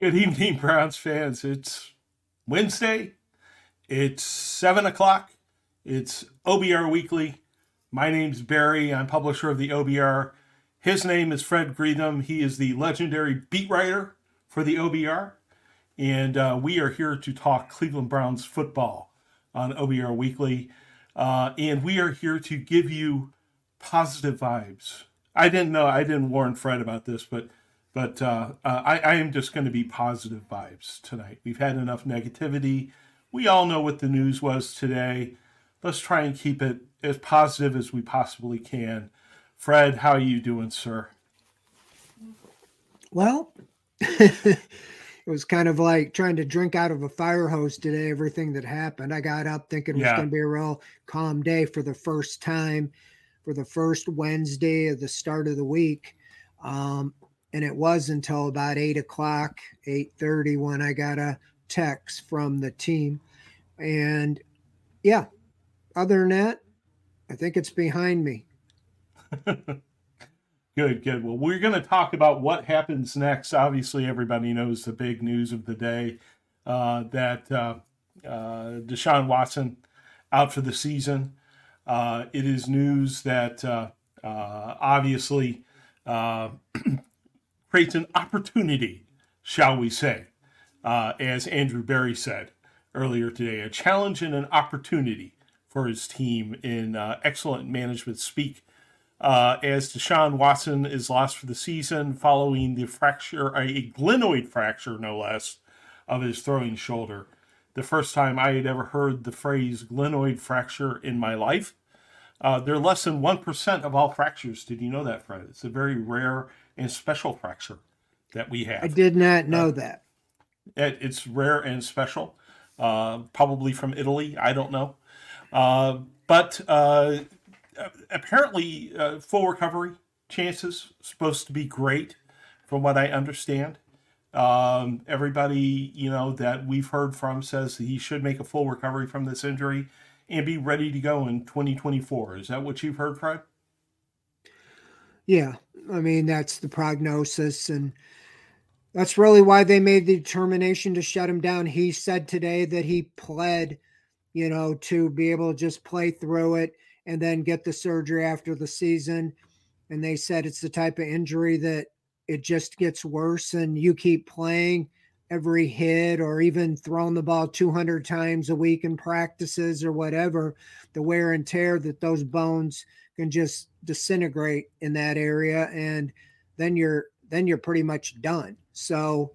Good evening, Browns fans. It's Wednesday. It's 7 o'clock. It's OBR Weekly. My name's Barry. I'm publisher of the OBR. His name is Fred Greetham. He is the legendary beat writer for the OBR. And we are here to talk Cleveland Browns football on OBR Weekly. And we are here to give you positive vibes. I didn't warn Fred about this, but I am just going to be positive vibes tonight. We've had enough negativity. We all know what the news was today. Let's try and keep it as positive as we possibly can. Fred, how are you doing, sir? Well, it was kind of like trying to drink out of a fire hose today, everything that happened. I got up thinking it was going to be a real calm day for the first time, for the first Wednesday of the start of the week. And it was until about 8:30 when I got a text from the team. And yeah, other than that, I think it's behind me. Good. Well, we're going to talk about what happens next. Obviously, everybody knows the big news of the day, that Deshaun Watson out for the season. It is news that obviously creates an opportunity, shall we say, as Andrew Berry said earlier today, a challenge and an opportunity for his team in excellent management speak, as Deshaun Watson is lost for the season following the fracture, a glenoid fracture, no less, of his throwing shoulder. The first time I had ever heard the phrase glenoid fracture in my life. They're less than 1% of all fractures. Did you know that, Fred? It's a very rare and special fracture that we have. I did not know that. It's rare and special, probably from Italy. I don't know. But apparently full recovery chances supposed to be great from what I understand. Everybody, that we've heard from says that he should make a full recovery from this injury and be ready to go in 2024. Is that what you've heard, Fred? Yeah. I mean, that's the prognosis, and that's really why they made the determination to shut him down. He said today that he pled, to be able to just play through it and then get the surgery after the season. And they said it's the type of injury that it just gets worse, and you keep playing every hit or even throwing the ball 200 times a week in practices or whatever, the wear and tear that those bones can just disintegrate in that area. And then you're pretty much done. So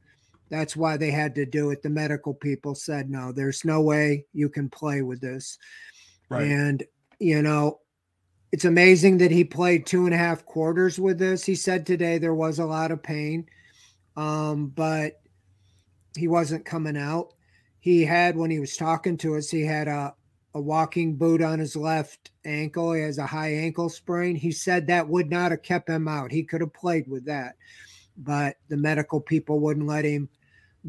that's why they had to do it. The medical people said, no, there's no way you can play with this. Right. And, it's amazing that he played 2.5 quarters with this. He said today there was a lot of pain, but he wasn't coming out. He had, when he was talking to us, he had a walking boot on his left ankle. He has a high ankle sprain. He said that would not have kept him out. He could have played with that, but the medical people wouldn't let him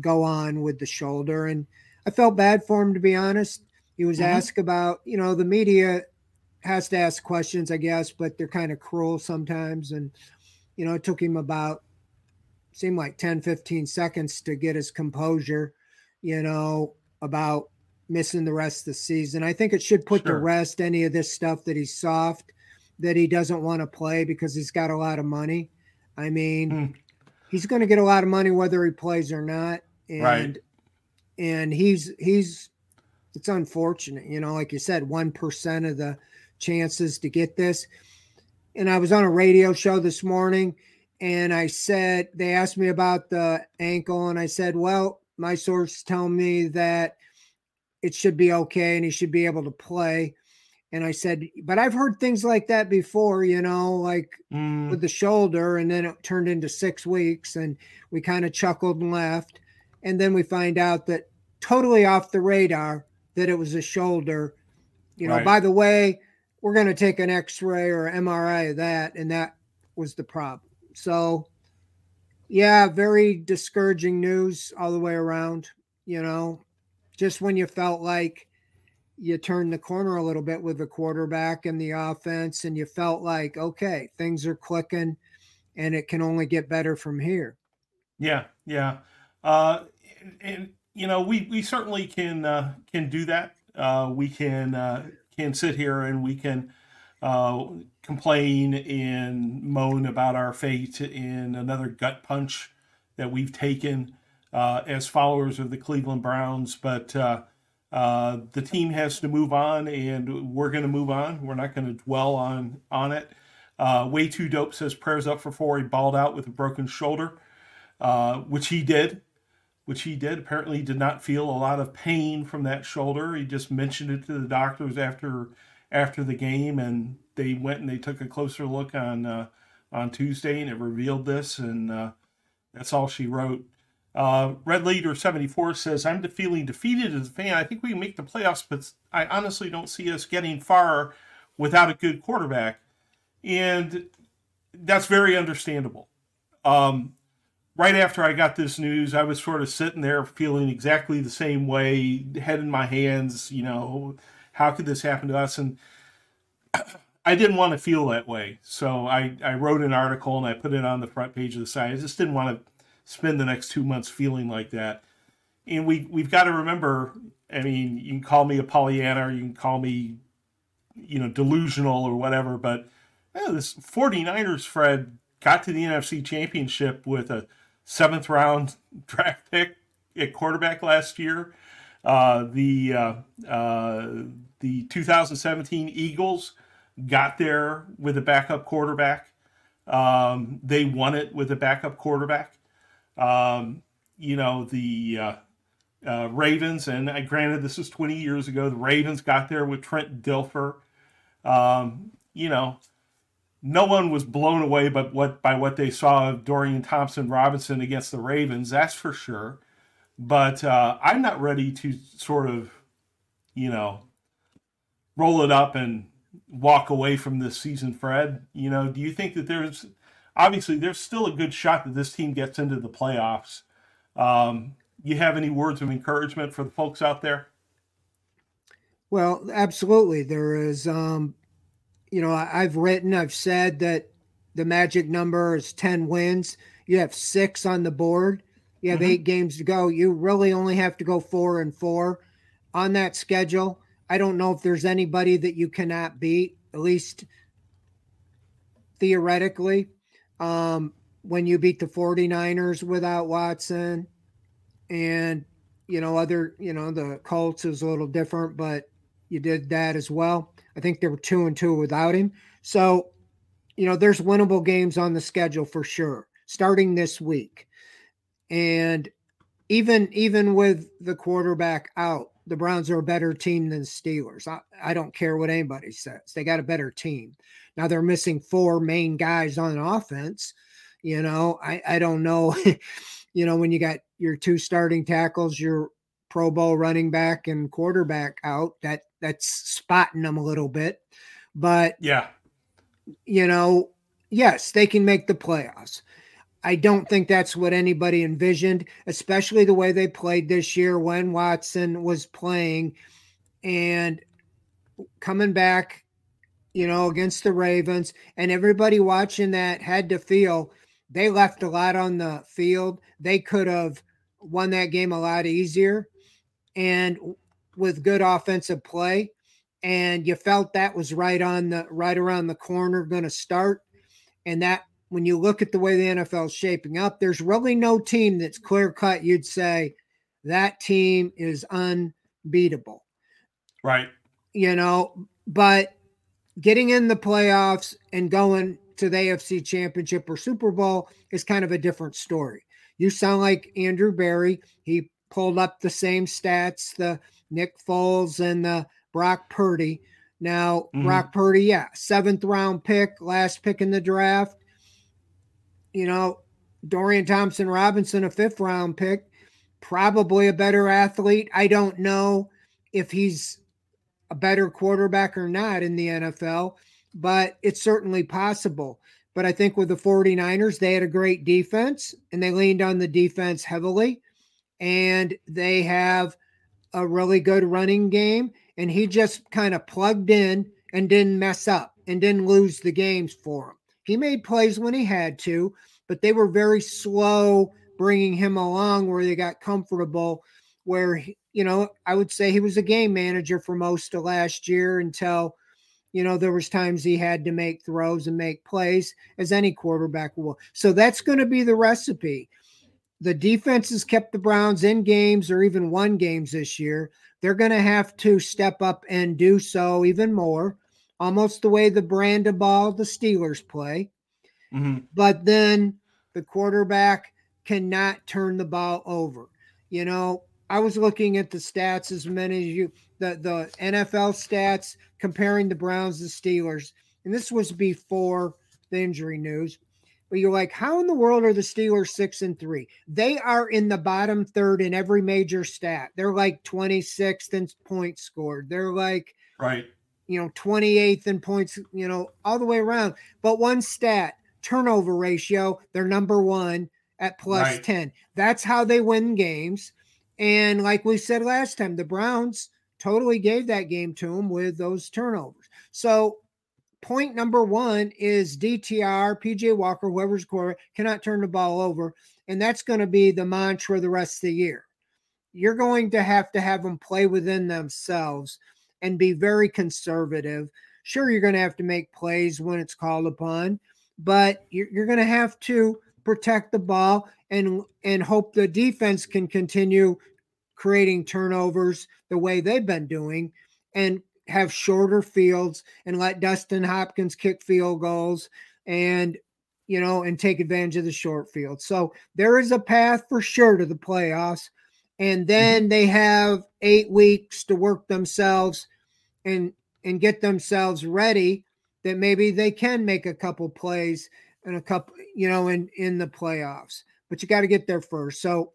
go on with the shoulder. And I felt bad for him, to be honest. He was asked about, the media has to ask questions, I guess, but they're kind of cruel sometimes. And, it took him about, seemed like 10, 15 seconds to get his composure, about missing the rest of the season. I think it should put to rest any of this stuff that he's soft, that he doesn't want to play because he's got a lot of money. I mean, he's going to get a lot of money whether he plays or not. And, right. And he's it's unfortunate, like you said, 1% of the chances to get this. And I was on a radio show this morning, and I said, they asked me about the ankle, and I said, well, my source tell me that it should be okay and he should be able to play. And I said, but I've heard things like that before, with the shoulder, and then it turned into 6 weeks, and we kind of chuckled and laughed. And then we find out that totally off the radar that it was a shoulder, right. By the way, we're going to take an X-ray or MRI of that. And that was the problem. So yeah, very discouraging news all the way around, just when you felt like you turned the corner a little bit with the quarterback and the offense, and you felt like, okay, things are clicking and it can only get better from here. Yeah. And you know, we certainly can do that. We can sit here and we can complain and moan about our fate in another gut punch that we've taken as followers of the Cleveland Browns. But the team has to move on, and we're going to move on. We're not going to dwell on it. Way Too Dope says, prayers up for four. He balled out with a broken shoulder, which he did. Apparently did not feel a lot of pain from that shoulder. He just mentioned it to the doctors after the game, and they went and they took a closer look on Tuesday, and it revealed this, and that's all she wrote. Red Leader 74 says, I'm feeling defeated as a fan. I think we can make the playoffs, but I honestly don't see us getting far without a good quarterback. And that's very understandable. Right after I got this news, I was sort of sitting there feeling exactly the same way, head in my hands, you know, how could this happen to us? And I didn't want to feel that way. So I wrote an article and I put it on the front page of the site. I just didn't want to spend the next 2 months feeling like that. And we've got to remember, I mean, you can call me a Pollyanna or you can call me, you know, delusional or whatever, but this 49ers, Fred, got to the NFC Championship with a 7th-round draft pick at quarterback last year. The 2017 Eagles got there with a backup quarterback. They won it with a backup quarterback. You know, the Ravens, and granted this is 20 years ago, the Ravens got there with Trent Dilfer. You know, no one was blown away by what they saw of Dorian Thompson-Robinson against the Ravens, that's for sure. But I'm not ready to sort of, you know, roll it up and walk away from this season, Fred. You know, do you think that there's still a good shot that this team gets into the playoffs? You have any words of encouragement for the folks out there? Well, absolutely. There is, you know, I've said that the magic number is 10 wins. You have 6 on the board. You have 8 games to go. You really only have to go 4-4 on that schedule. I don't know if there's anybody that you cannot beat, at least theoretically. When you beat the 49ers without Watson and, you know, other, you know, the Colts is a little different, but you did that as well. I think there were 2-2 without him. So, you know, there's winnable games on the schedule for sure, starting this week. And even with the quarterback out, the Browns are a better team than the Steelers. I don't care what anybody says. They got a better team. Now they're missing 4 main guys on offense. You know, I don't know, you know, when you got your 2 starting tackles, your Pro Bowl running back and quarterback out, that's spotting them a little bit. But, yeah, you know, yes, they can make the playoffs. I don't think that's what anybody envisioned, especially the way they played this year when Watson was playing and coming back, you know, against the Ravens, and everybody watching that had to feel they left a lot on the field. They could have won that game a lot easier and with good offensive play. And you felt that was right around the corner going to start. And that, when you look at the way the NFL is shaping up, there's really no team that's clear-cut. You'd say that team is unbeatable. Right. You know, but getting in the playoffs and going to the AFC Championship or Super Bowl is kind of a different story. You sound like Andrew Berry. He pulled up the same stats, the Nick Foles and the Brock Purdy. Now, Brock Purdy, 7th-round pick, last pick in the draft. You know, Dorian Thompson-Robinson, a 5th-round pick, probably a better athlete. I don't know if he's a better quarterback or not in the NFL, but it's certainly possible. But I think with the 49ers, they had a great defense, and they leaned on the defense heavily, and they have a really good running game, and he just kind of plugged in and didn't mess up and didn't lose the games for him. He made plays when he had to, but they were very slow bringing him along where they got comfortable, where, you know, I would say he was a game manager for most of last year until, you know, there was times he had to make throws and make plays, as any quarterback will. So that's going to be the recipe. The defense has kept the Browns in games or even won games this year. They're going to have to step up and do so even more, almost the way the brand of ball the Steelers play. Mm-hmm. But then the quarterback cannot turn the ball over. You know, I was looking at the stats, as many as you, the NFL stats, comparing the Browns to Steelers. And this was before the injury news. But you're like, how in the world are the Steelers 6-3? They are in the bottom third in every major stat. They're like 26th in points scored. They're like, right, you know, 28th in points, you know, all the way around. But one stat, turnover ratio, they're number one at plus right. 10. That's how they win games. And like we said last time, the Browns totally gave that game to them with those turnovers. So point number one is DTR, P.J. Walker, whoever's quarterback, cannot turn the ball over. And that's going to be the mantra the rest of the year. You're going to have them play within themselves and be very conservative. Sure, you're going to have to make plays when it's called upon, but you're going to have to protect the ball and hope the defense can continue creating turnovers the way they've been doing and have shorter fields and let Dustin Hopkins kick field goals and, you know, and take advantage of the short field. So there is a path for sure to the playoffs. And then they have 8 weeks to work themselves and get themselves ready that maybe they can make a couple plays and a couple, you know, in the playoffs, but you got to get there first. So,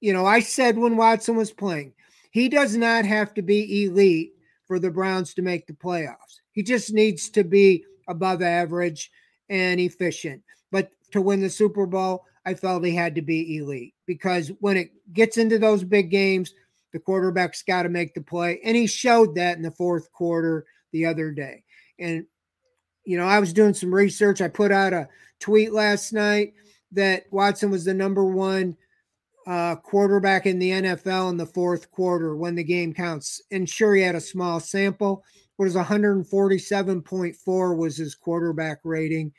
you know, I said when Watson was playing, he does not have to be elite for the Browns to make the playoffs. He just needs to be above average and efficient. But to win the Super Bowl, I felt he had to be elite, because when it gets into those big games, the quarterback's got to make the play. And he showed that in the fourth quarter the other day. And, you know, I was doing some research. I put out a tweet last night that Watson was the number one quarterback in the NFL in the fourth quarter when the game counts. And sure, he had a small sample. What is 147.4 was his quarterback rating.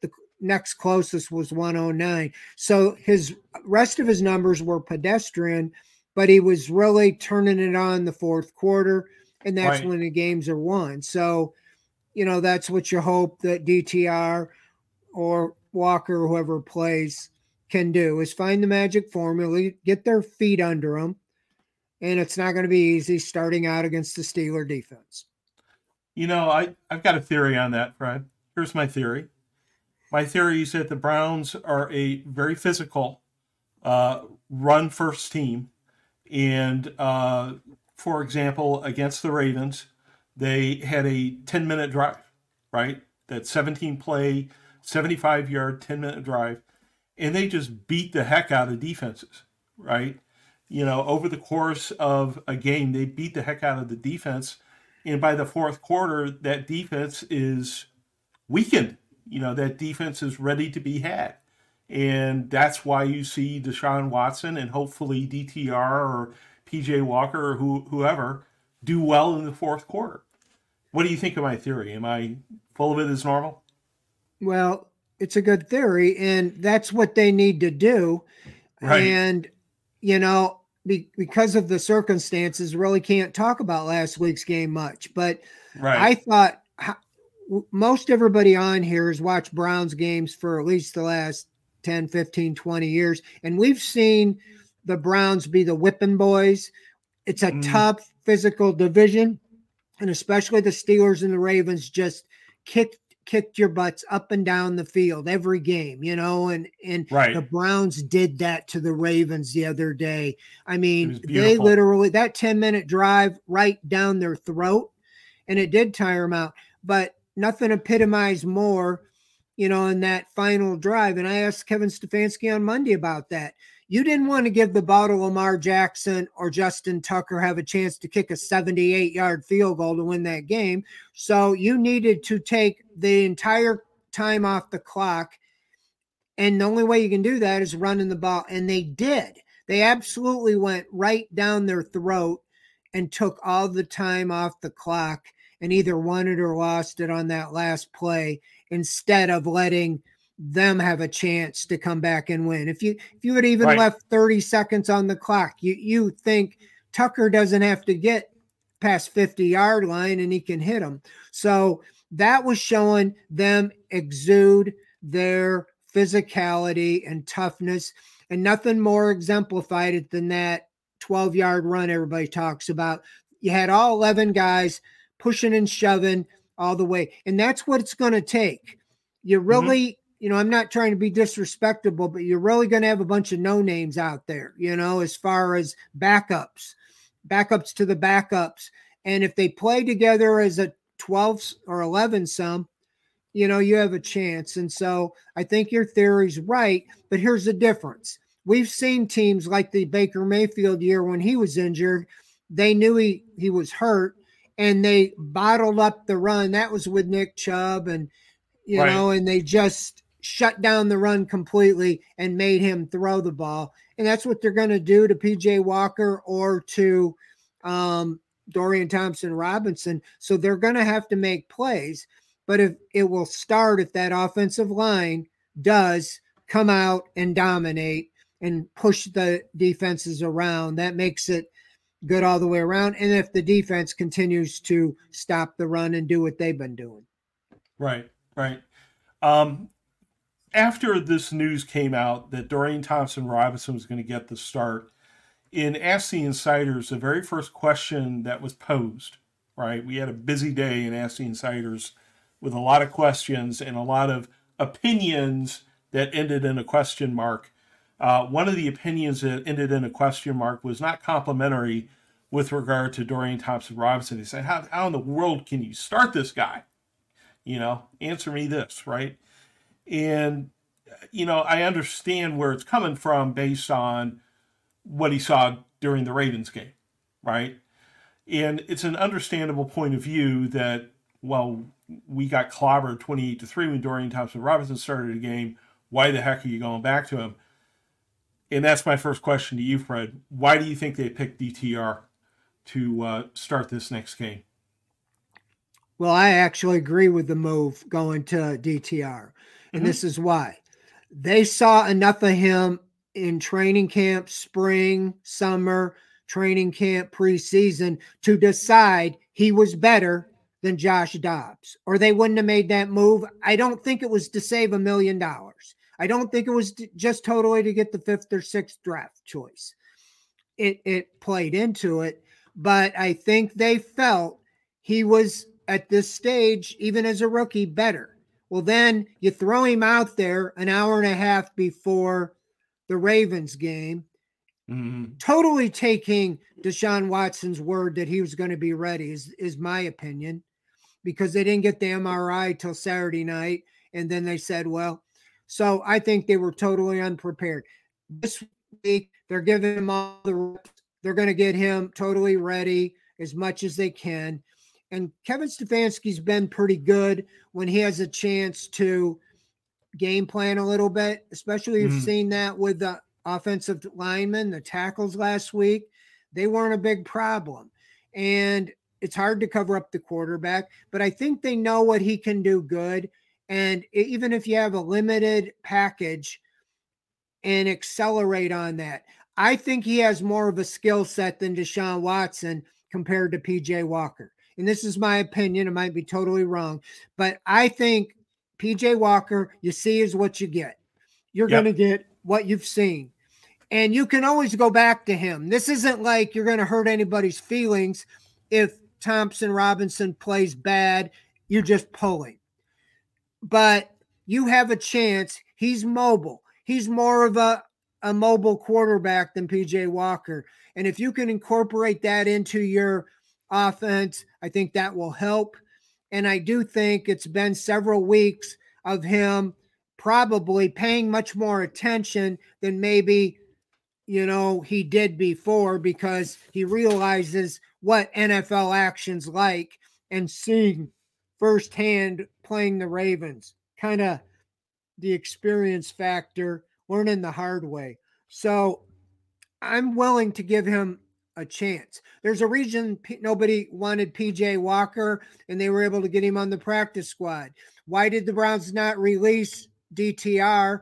The next closest was 109. So his rest of his numbers were pedestrian, but he was really turning it on the fourth quarter, and that's right when the games are won. So, you know, that's what you hope that DTR or Walker, whoever plays, can do, is find the magic formula, get their feet under them. And it's not going to be easy starting out against the Steeler defense. You know, I've got a theory on that, Fred. Here's my theory. My theory is that the Browns are a very physical run first team. And for example, against the Ravens, they had a 10-minute drive, right? That 17-play, 75-yard, 10-minute drive. And they just beat the heck out of defenses, right? You know, over the course of a game, they beat the heck out of the defense. And by the fourth quarter, that defense is weakened. You know, that defense is ready to be had. And that's why you see Deshaun Watson and hopefully DTR or P.J. Walker or whoever do well in the fourth quarter. What do you think of my theory? Am I full of it as normal? Well, it's a good theory, and that's what they need to do. Right. And, you know, because of the circumstances, really can't talk about last week's game much. But right. I thought most everybody on here has watched Browns games for at least the last 10, 15, 20 years. And we've seen the Browns be the whipping boys. It's a tough physical division. And especially the Steelers and the Ravens just kicked your butts up and down the field every game, you know, and right. The Browns did that to the Ravens the other day. I mean, they literally, that 10-minute drive right down their throat, and it did tire them out, but nothing epitomized more, you know, in that final drive. And I asked Kevin Stefanski on Monday about that. You didn't want to give the ball to Lamar Jackson or Justin Tucker, have a chance to kick a 78-yard field goal to win that game. So you needed to take the entire time off the clock And the only way you can do that is running the ball. And they did. They absolutely went right down their throat and took all the time off the clock and either won it or lost it on that last play instead of letting them have a chance to come back and win. If you had even left 30 seconds on the clock, you think Tucker doesn't have to get past 50-yard line and he can hit them. So that was showing them exude their physicality and toughness, and nothing more exemplified it than that 12-yard run everybody talks about. You had all 11 guys pushing and shoving all the way, and that's what it's going to take. You really you know, I'm not trying to be disrespectful, but you're really going to have a bunch of no names out there, you know, as far as backups to the backups. And if they play together as a 12 or 11 some, you know, you have a chance. And so I think your theory's right, but here's the difference. We've seen teams like the Baker Mayfield year when he was injured, they knew he was hurt and they bottled up the run. That was with Nick Chubb and, you know, and they just shut down the run completely and made him throw the ball. And that's what they're going to do to P.J. Walker or to Dorian Thompson-Robinson. So they're going to have to make plays, but if it will start if that offensive line does come out and dominate and push the defenses around. That makes it good all the way around. And if the defense continues to stop the run and do what they've been doing. Right. After this news came out that Dorian Thompson-Robinson was going to get the start, in Ask the Insiders, the very first question that was posed, right? We had a busy day in Ask the Insiders with a lot of questions and a lot of opinions that ended in a question mark. One of the opinions that ended in a question mark was not complimentary with regard to Dorian Thompson-Robinson. He said, how in the world can you start this guy? You know, answer me this, right? And, you know, I understand where it's coming from based on what he saw during the Ravens game, right? And it's an understandable point of view that, well, we got clobbered 28-3 when Dorian Thompson-Robinson started the game. Why the heck are you going back to him? And that's my first question to you, Fred. Why do you think they picked DTR to start this next game? Well, I actually agree with the move going to DTR, and this is why. They saw enough of him in training camp, spring, summer, training camp, preseason, to decide he was better than Josh Dobbs, or they wouldn't have made that move. I don't think it was to save $1 million. I don't think it was just totally to get the 5th or 6th draft choice. It played into it, but I think they felt he was – at this stage, even as a rookie, better. Well, then you throw him out there an hour and a half before the Ravens game, totally taking Deshaun Watson's word that he was going to be ready is my opinion, because they didn't get the MRI till Saturday night. And then they said, well, so I think they were totally unprepared. This week, they're giving him all the reps. They're going to get him totally ready as much as they can. And Kevin Stefanski's been pretty good when he has a chance to game plan a little bit, especially you've seen that with the offensive linemen, the tackles last week. They weren't a big problem. And it's hard to cover up the quarterback, but I think they know what he can do good. And even if you have a limited package and accelerate on that, I think he has more of a skill set than Deshaun Watson compared to P.J. Walker. And this is my opinion, it might be totally wrong, but I think P.J. Walker, you see is what you get. You're going to get what you've seen. And you can always go back to him. This isn't like you're going to hurt anybody's feelings if Thompson-Robinson plays bad, you just pull him. But you have a chance. He's mobile. He's more of a mobile quarterback than P.J. Walker. And if you can incorporate that into your offense, I think that will help. And I do think it's been several weeks of him probably paying much more attention than maybe, you know, he did before, because he realizes what NFL action's like and seeing firsthand playing the Ravens kind of the experience factor, learning the hard way. So I'm willing to give him a chance. There's a reason nobody wanted P.J. Walker, and they were able to get him on the practice squad. Why did the Browns not release DTR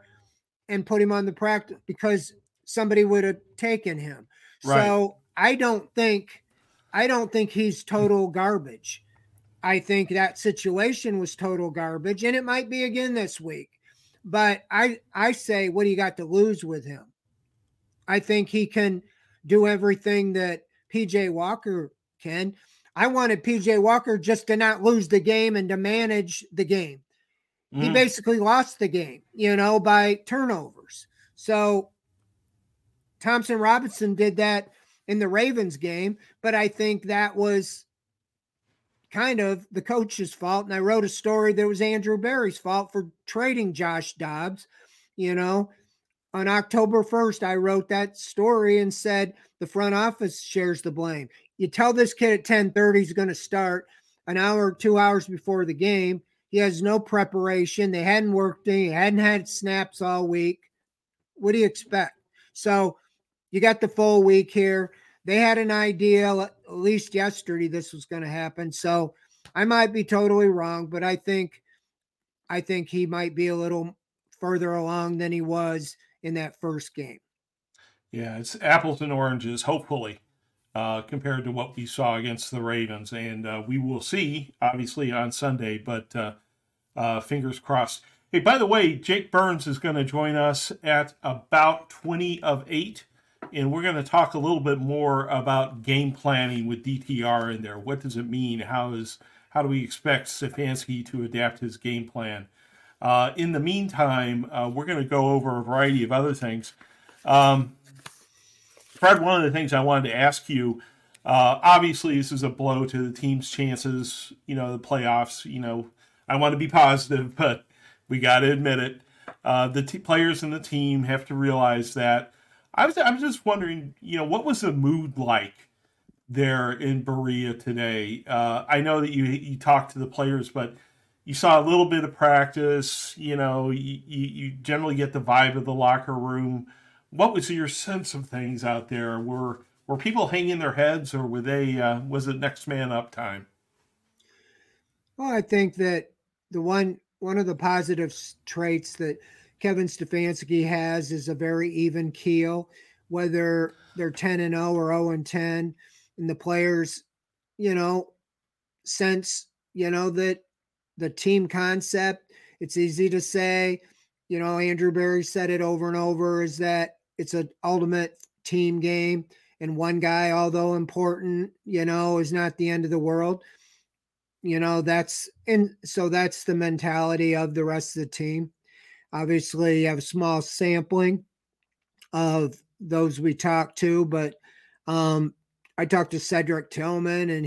and put him on the practice? Because somebody would have taken him. Right. So I don't think he's total garbage. I think that situation was total garbage, and it might be again this week. But I say, what do you got to lose with him? I think he can do everything that P.J. Walker can. I wanted P.J. Walker just to not lose the game and to manage the game. Mm-hmm. He basically lost the game, by turnovers. So Thompson-Robinson did that in the Ravens game, but I think that was kind of the coach's fault. And I wrote a story that was Andrew Berry's fault for trading Josh Dobbs, On October 1st, I wrote that story and said the front office shares the blame. You tell this kid at 10:30 he's going to start an hour, 2 hours before the game. He has no preparation. They hadn't worked. He hadn't had snaps all week. What do you expect? So you got the full week here. They had an idea, at least yesterday, this was going to happen. So I might be totally wrong, but I think he might be a little further along than he was in that first game. Yeah, it's apples and oranges, hopefully, compared to what we saw against the Ravens. And we will see, obviously, on Sunday, but fingers crossed. Hey, by the way, Jake Burns is going to join us at about 7:40, and we're going to talk a little bit more about game planning with DTR in there. What does it mean? How do we expect Stefanski to adapt his game plan? In the meantime, we're going to go over a variety of other things. Fred, one of the things I wanted to ask you, obviously this is a blow to the team's chances, the playoffs, I want to be positive, but we got to admit it. The players and the team have to realize that. I was just wondering, what was the mood like there in Berea today? I know that you talked to the players, but you saw a little bit of practice, you generally get the vibe of the locker room. What was your sense of things out there? Were people hanging their heads, or were they? Was it next man up time? Well, I think that the one of the positive traits that Kevin Stefanski has is a very even keel, whether they're 10-0 or 0-10, and the players, sense, that the team concept. It's easy to say, Andrew Berry said it over and over, is that it's an ultimate team game, and one guy, although important, is not the end of the world. So that's the mentality of the rest of the team. Obviously, you have a small sampling of those we talked to, but I talked to Cedric Tillman, and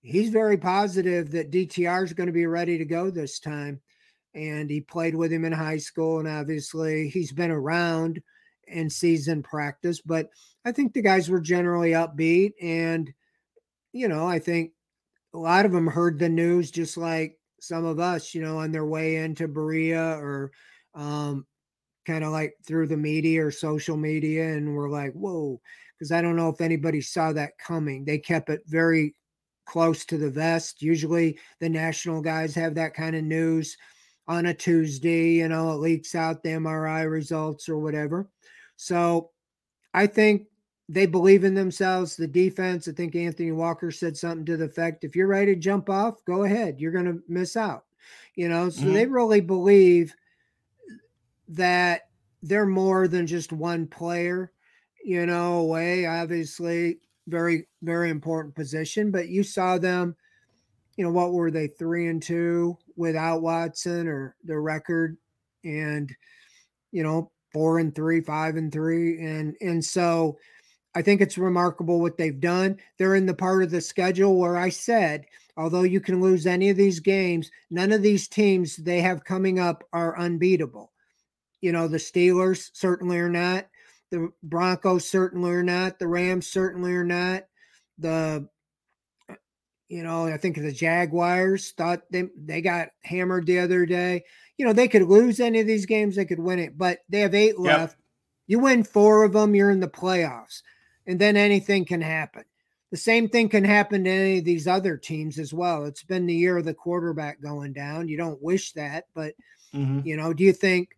he's very positive that DTR is going to be ready to go this time. And he played with him in high school, and obviously he's been around and seasoned practice. But I think the guys were generally upbeat. And, I think a lot of them heard the news just like some of us, on their way into Berea, or kind of like through the media or social media. And we're like, whoa, because I don't know if anybody saw that coming. They kept it very close to the vest. Usually the national guys have that kind of news on a Tuesday, it leaks out the MRI results or whatever. So I think they believe in themselves, the defense. I think Anthony Walker said something to the effect, if you're ready to jump off, go ahead. You're going to miss out, so mm-hmm. They really believe that they're more than just one player, away. Obviously, very, very important position, but you saw them, what were they, 3-2 without Watson, or their record, and, 4-3, 5-3. And so I think it's remarkable what they've done. They're in the part of the schedule where I said, although you can lose any of these games, none of these teams they have coming up are unbeatable. The Steelers certainly are not. The Broncos certainly are not. The Rams certainly are not. I think the Jaguars thought they got hammered the other day. you know, they could lose any of these games. They could win it, but they have 8 left. You win 4 of them, you're in the playoffs, and then anything can happen. The same thing can happen to any of these other teams as well. It's been the year of the quarterback going down. You don't wish that, but you know, what do you think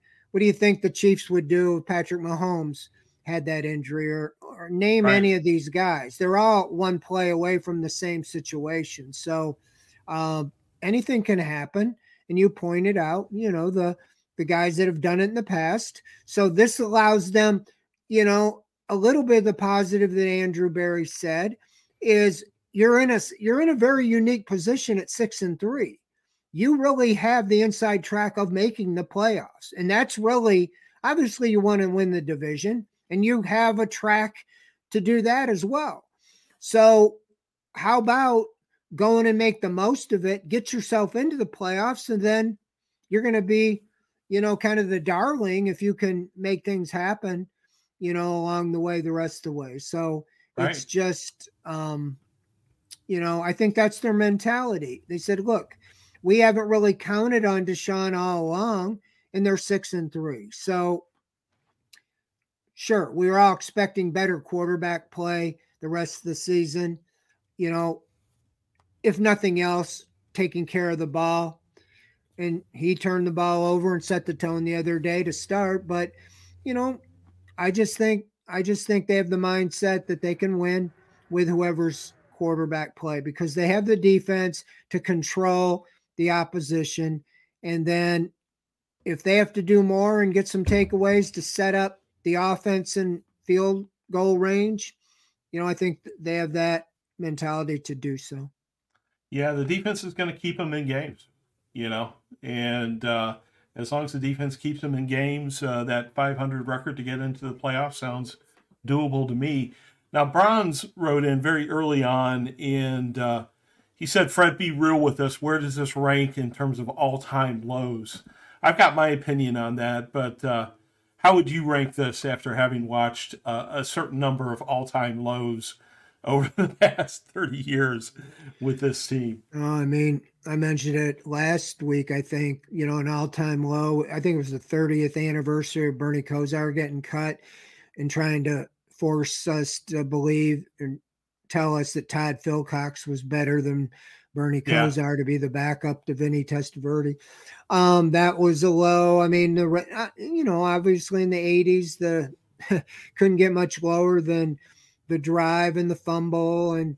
the Chiefs would do if Patrick Mahomes had that injury, or name any of these guys? They're all one play away from the same situation. So anything can happen. And you pointed out, you know, the guys that have done it in the past. So this allows them, you know, a little bit of the positive that Andrew Berry said is you're in a very unique position at 6-3. You really have the inside track of making the playoffs. And that's really, obviously you want to win the division and you have a track to do that as well. So how about going and make the most of it, get yourself into the playoffs, and then you're going to be, you know, kind of the darling if you can make things happen, you know, along the way, the rest of the way. So it's just, you know, I think that's their mentality. They said, look, we haven't really counted on Deshaun all along, and they're 6-3. So sure, we were all expecting better quarterback play the rest of the season, you know, if nothing else, taking care of the ball. And he turned the ball over and set the tone the other day to start. But, you know, I just think they have the mindset that they can win with whoever's quarterback play, because they have the defense to control the opposition. And then if they have to do more and get some takeaways to set up the offense in field goal range, you know, I think they have that mentality to do so. Yeah, the defense is going to keep them in games, you know, and as long as the defense keeps them in games, that 500 record to get into the playoffs sounds doable to me. Now, Bronze wrote in very early on, and he said, Fred, be real with us. Where does this rank in terms of all-time lows? I've got my opinion on that, but how would you rank this after having watched a certain number of all-time lows over the past 30 years with this team? I mean, I mentioned it last week, I think, you know, an all-time low. I think it was the 30th anniversary of Bernie Kosar getting cut and trying to force us to believe and tell us that Todd Philcox was better than Bernie Kosar to be the backup to Vinny Testaverde. That was a low. I mean, you know, obviously in the 80s, couldn't get much lower than the drive and the fumble and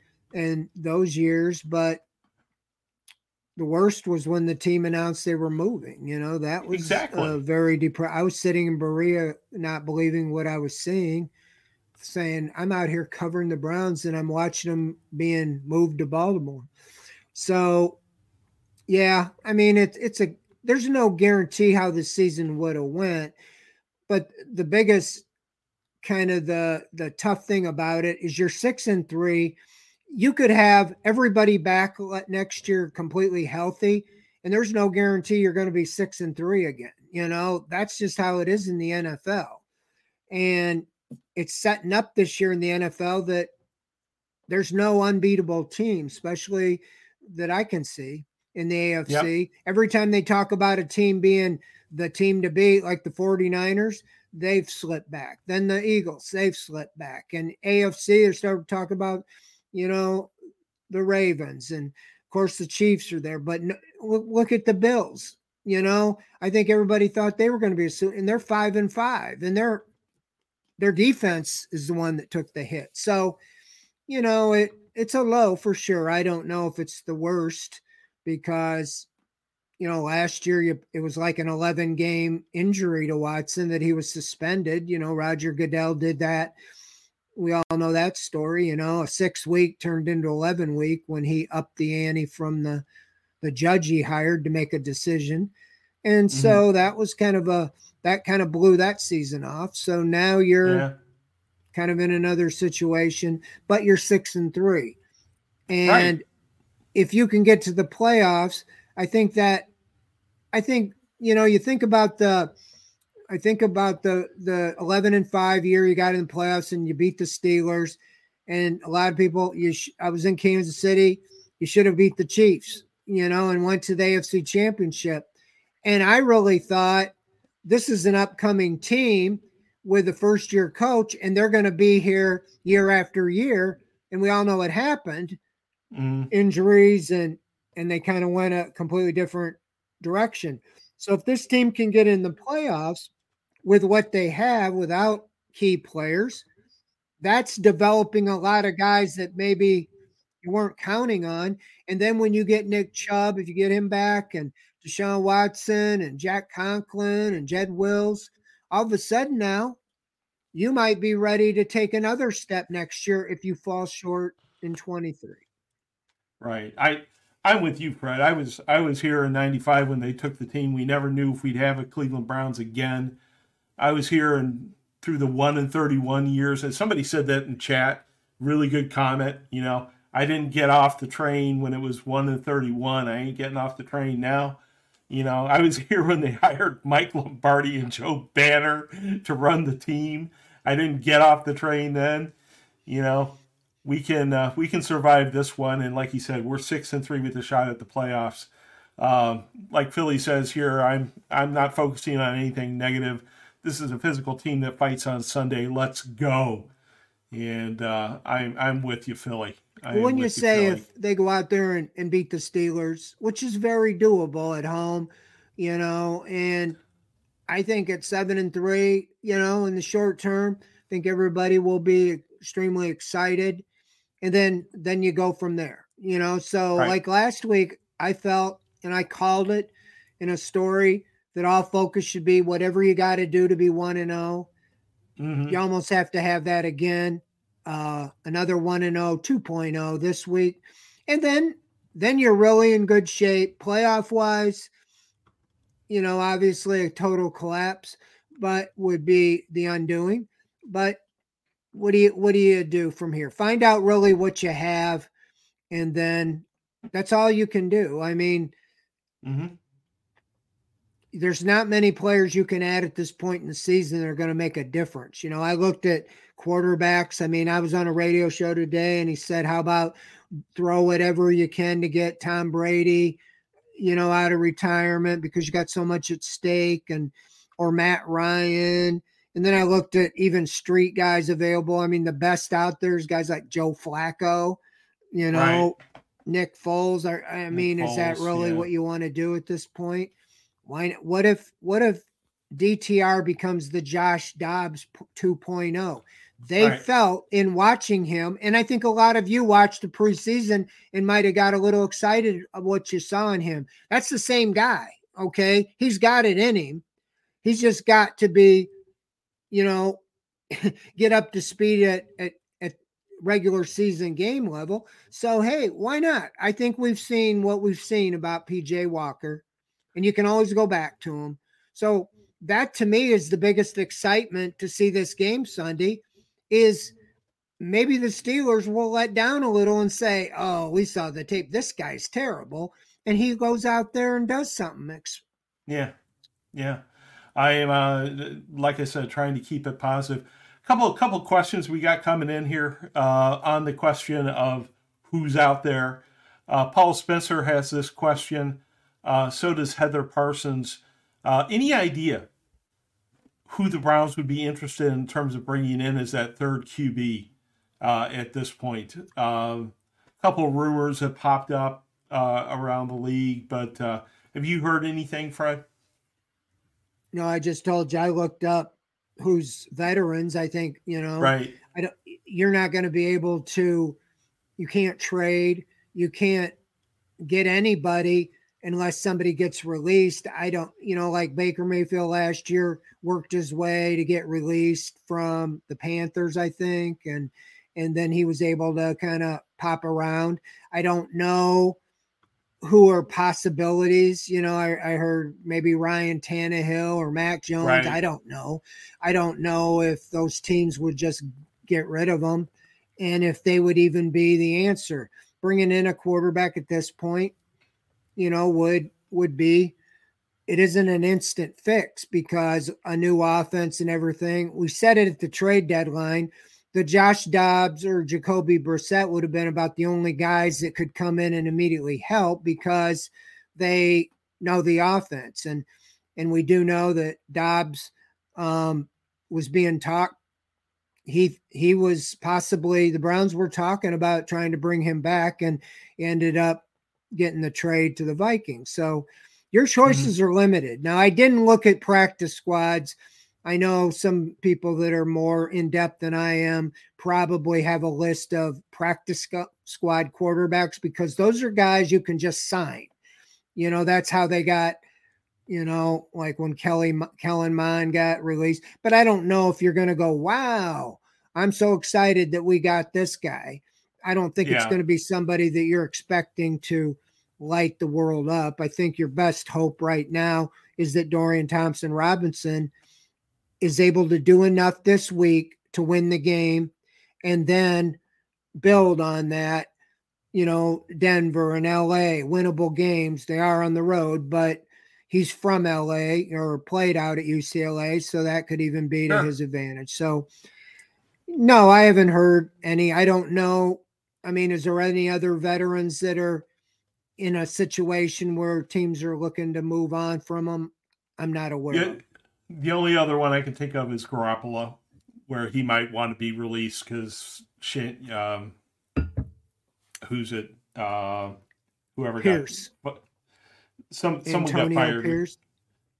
those years. But the worst was when the team announced they were moving. You know, that was very depressing. I was sitting in Berea not believing what I was seeing, saying I'm out here covering the Browns and I'm watching them being moved to Baltimore. So, yeah, I mean, there's no guarantee how the season would have went, but the biggest kind of the tough thing about it is you're 6-3. You could have everybody back next year completely healthy, and there's no guarantee you're going to be 6-3 again. You know, that's just how it is in the NFL. And it's setting up this year in the NFL that there's no unbeatable team, especially that I can see in the AFC. Yep. Every time they talk about a team being the team to beat, like the 49ers, they've slipped back. Then the Eagles, they've slipped back. And AFC, they're starting to talk about, you know, the Ravens. And, of course, the Chiefs are there. But no, look at the Bills, you know. I think everybody thought they were going to be and they're 5-5. And their defense is the one that took the hit. So, you know, it's a low for sure. I don't know if it's the worst because – you know, last year it was like an 11-game injury to Watson that he was suspended. You know, Roger Goodell did that. We all know that story. You know, a 6-week turned into 11-week when he upped the ante from the judge he hired to make a decision. And so that was kind of that kind of blew that season off. So now you're kind of in another situation, but you're 6-3. And if you can get to the playoffs, I think, you know, you think about the 11-5 year you got in the playoffs and you beat the Steelers, and a lot of people, I was in Kansas City, you should have beat the Chiefs, you know, and went to the AFC Championship. And I really thought this is an upcoming team with a first-year coach, and they're going to be here year after year. And we all know what happened, injuries, and they kind of went a completely different direction. So if this team can get in the playoffs with what they have without key players, that's developing a lot of guys that maybe you weren't counting on. And then when you get Nick Chubb, if you get him back, and Deshaun Watson and Jack Conklin and Jed Wills, all of a sudden now you might be ready to take another step next year if you fall short in 23. Right. I'm with you, Fred. I was here in 95 when they took the team. We never knew if we'd have a Cleveland Browns again. I was here and through the 1-31 years, and somebody said that in chat. Really good comment. You know, I didn't get off the train when it was 1-31. I ain't getting off the train now. You know, I was here when they hired Mike Lombardi and Joe Banner to run the team. I didn't get off the train then. You know, we can survive this one. And like he said, we're 6-3 with a shot at the playoffs. Like Philly says here, I'm not focusing on anything negative. This is a physical team that fights on Sunday. Let's go. And I'm with you, Philly. When you say if they go out there and beat the Steelers, which is very doable at home, you know, and I think at 7-3, you know, in the short term, I think everybody will be extremely excited. And then you go from there, you know. So right. Like last week, I felt, and I called it in a story, that all focus should be whatever you got to do to be 1-0. Mm-hmm. You almost have to have that again. Another 1-0, 2.0 this week. And then you're really in good shape. Playoff wise, you know, obviously a total collapse, but would be the undoing. But what do you do from here? Find out really what you have. And then that's all you can do. I mean, mm-hmm. There's not many players you can add at this point in the season that are going to make a difference. You know, I looked at quarterbacks. I mean, I was on a radio show today and he said, how about throw whatever you can to get Tom Brady, you know, out of retirement because you got so much at stake, and, or Matt Ryan. And then I looked at even street guys available. I mean, the best out there is guys like Joe Flacco, you know, right. Nick Foles. I mean, Nick Foles, is that really what you want to do at this point? Why? What if DTR becomes the Josh Dobbs 2.0? They felt in watching him, and I think a lot of you watched the preseason and might have got a little excited of what you saw in him. That's the same guy, okay? He's got it in him. He's just got to be, you know, get up to speed at regular season game level. So, hey, why not? I think we've seen what we've seen about P.J. Walker. And you can always go back to them. So that to me is the biggest excitement to see this game Sunday, is maybe the Steelers will let down a little and say, oh, we saw the tape. This guy's terrible. And he goes out there and does something. Yeah. Yeah. I am, like I said, trying to keep it positive. A couple questions we got coming in here on the question of who's out there. Paul Spencer has this question. So does Heather Parsons. Any idea who the Browns would be interested in terms of bringing in as that third QB at this point? A couple of rumors have popped up around the league, but have you heard anything, Fred? No, I just told you I looked up who's veterans. I think, you know, right. You're not going to be able to. You can't trade. You can't get anybody. Unless somebody gets released, like Baker Mayfield last year worked his way to get released from the Panthers, I think. And then he was able to kind of pop around. I don't know who are possibilities. You know, I heard maybe Ryan Tannehill or Mac Jones. Right. I don't know. I don't know if those teams would just get rid of them and if they would even be the answer. Bringing in a quarterback at this point, you know, would be, it isn't an instant fix because a new offense and everything. We said it at the trade deadline, the Josh Dobbs or Jacoby Brissett would have been about the only guys that could come in and immediately help because they know the offense. And we do know that Dobbs was being talked. He was possibly, the Browns were talking about trying to bring him back and ended up getting the trade to the Vikings. So your choices are limited. Now, I didn't look at practice squads. I know some people that are more in depth than I am probably have a list of practice squad quarterbacks, because those are guys you can just sign. You know, that's how they got, you know, like when Kellen Mond got released. But I don't know if you're going to go, wow, I'm so excited that we got this guy. I don't think it's going to be somebody that you're expecting to light the world up. I think your best hope right now is that Dorian Thompson-Robinson is able to do enough this week to win the game and then build on that. You know, Denver and LA, winnable games. They are on the road, but he's from LA or played out at UCLA, so that could even be to his advantage. So, no, I haven't heard any. I don't know. I mean, is there any other veterans that are in a situation where teams are looking to move on from them? I'm not aware of. The only other one I can think of is Garoppolo, where he might want to be released because whoever Pierce. Someone got fired. Pierce.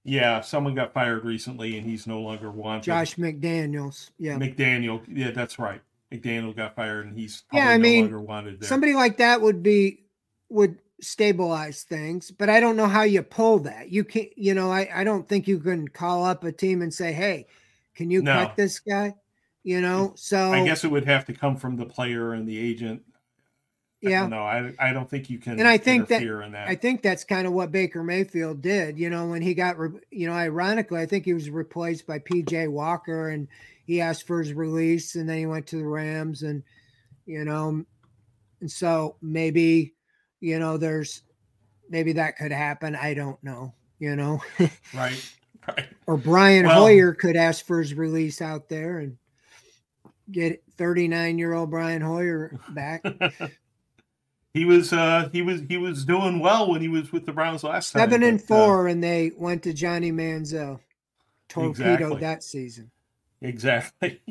Yeah, someone got fired recently, and he's no longer wanted. Josh McDaniels. Yeah, McDaniel. Yeah, that's right. McDaniel got fired, and he's probably no longer wanted there. Somebody like that would stabilize things, but I don't know how you pull that. You can't, you know, I don't think you can call up a team and say, hey, can you cut this guy? You know, so I guess it would have to come from the player and the agent. No, I don't think you can. And I think I think that's kind of what Baker Mayfield did, you know, when he got, ironically, I think he was replaced by P.J. Walker, and he asked for his release, and then he went to the Rams, and, you know, and so maybe, you know, maybe that could happen. I don't know, you know. Right. Or Brian Hoyer could ask for his release out there and get 39-year-old Brian Hoyer back. He was doing well when he was with the Browns last time. 7-4, and they went to Johnny Manziel. Torpedoed that season. Exactly.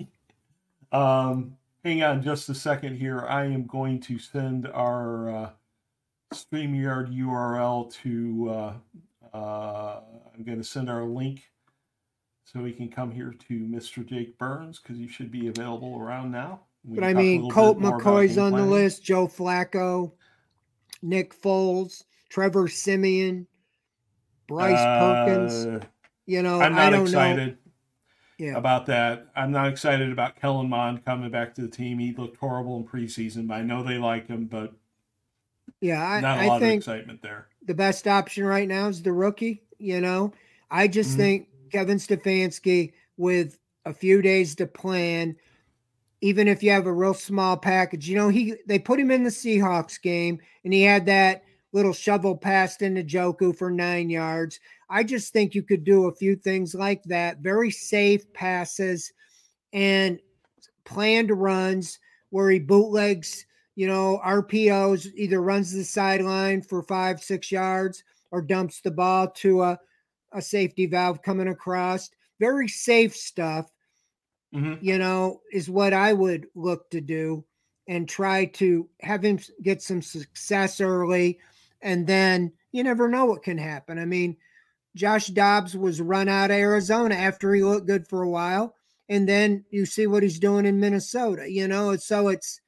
Hang on just a second here. I am going to send our StreamYard URL to. I'm going to send our link so he can come here to Mr. Jake Burns, because he should be available around now. But I mean, Colt McCoy's on the list, Joe Flacco, Nick Foles, Trevor Siemian, Bryce Perkins. You know, I'm not excited about that. I'm not excited about Kellen Mond coming back to the team. He looked horrible in preseason, but I know they like him, but not a lot of excitement there. The best option right now is the rookie. You know, I just think Kevin Stefanski, with a few days to plan, even if you have a real small package, you know, they put him in the Seahawks game, and he had that little shovel pass into Njoku for 9 yards. I just think you could do a few things like that, very safe passes and planned runs where he bootlegs, you know, RPOs, either runs to the sideline for 5-6 yards or dumps the ball to a safety valve coming across. Very safe stuff. You know, is what I would look to do, and try to have him get some success early. And then you never know what can happen. I mean, Josh Dobbs was run out of Arizona after he looked good for a while. And then you see what he's doing in Minnesota, you know, and so it's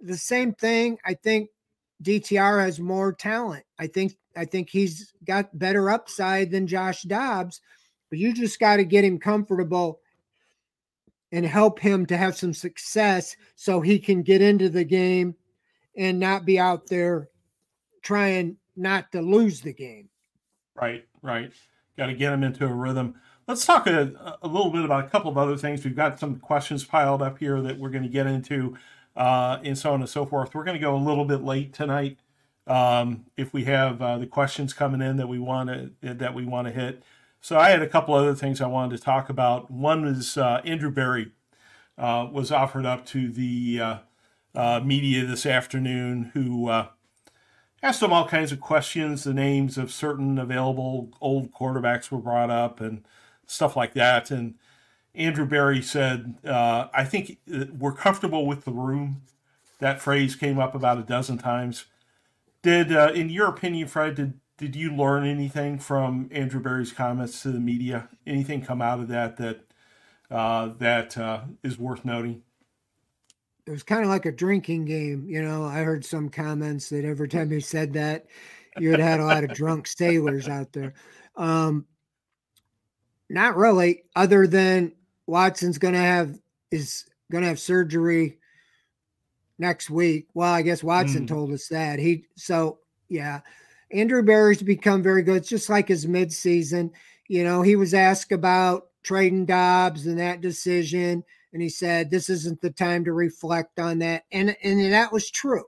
the same thing. I think DTR has more talent. I think he's got better upside than Josh Dobbs, but you just got to get him comfortable and help him to have some success so he can get into the game and not be out there trying not to lose the game. Right. Got to get him into a rhythm. Let's talk a little bit about a couple of other things. We've got some questions piled up here that we're going to get into and so on and so forth. We're going to go a little bit late tonight if we have the questions coming in that we want to hit. So I had a couple other things I wanted to talk about. One was Andrew Berry was offered up to the media this afternoon, who asked them all kinds of questions. The names of certain available old quarterbacks were brought up and stuff like that. And Andrew Berry said, I think we're comfortable with the room. That phrase came up about a dozen times. Did, in your opinion, Fred, did you learn anything from Andrew Berry's comments to the media? Anything come out of that that is worth noting? It was kind of like a drinking game. You know, I heard some comments that every time he said that, you had had a lot of drunk sailors out there. Not really, other than Watson's going to have surgery next week. Well, I guess Watson told us that. Yeah, Andrew Berry's become very good. It's just like his midseason. You know, he was asked about trading Dobbs and that decision. And he said, this isn't the time to reflect on that. And that was true.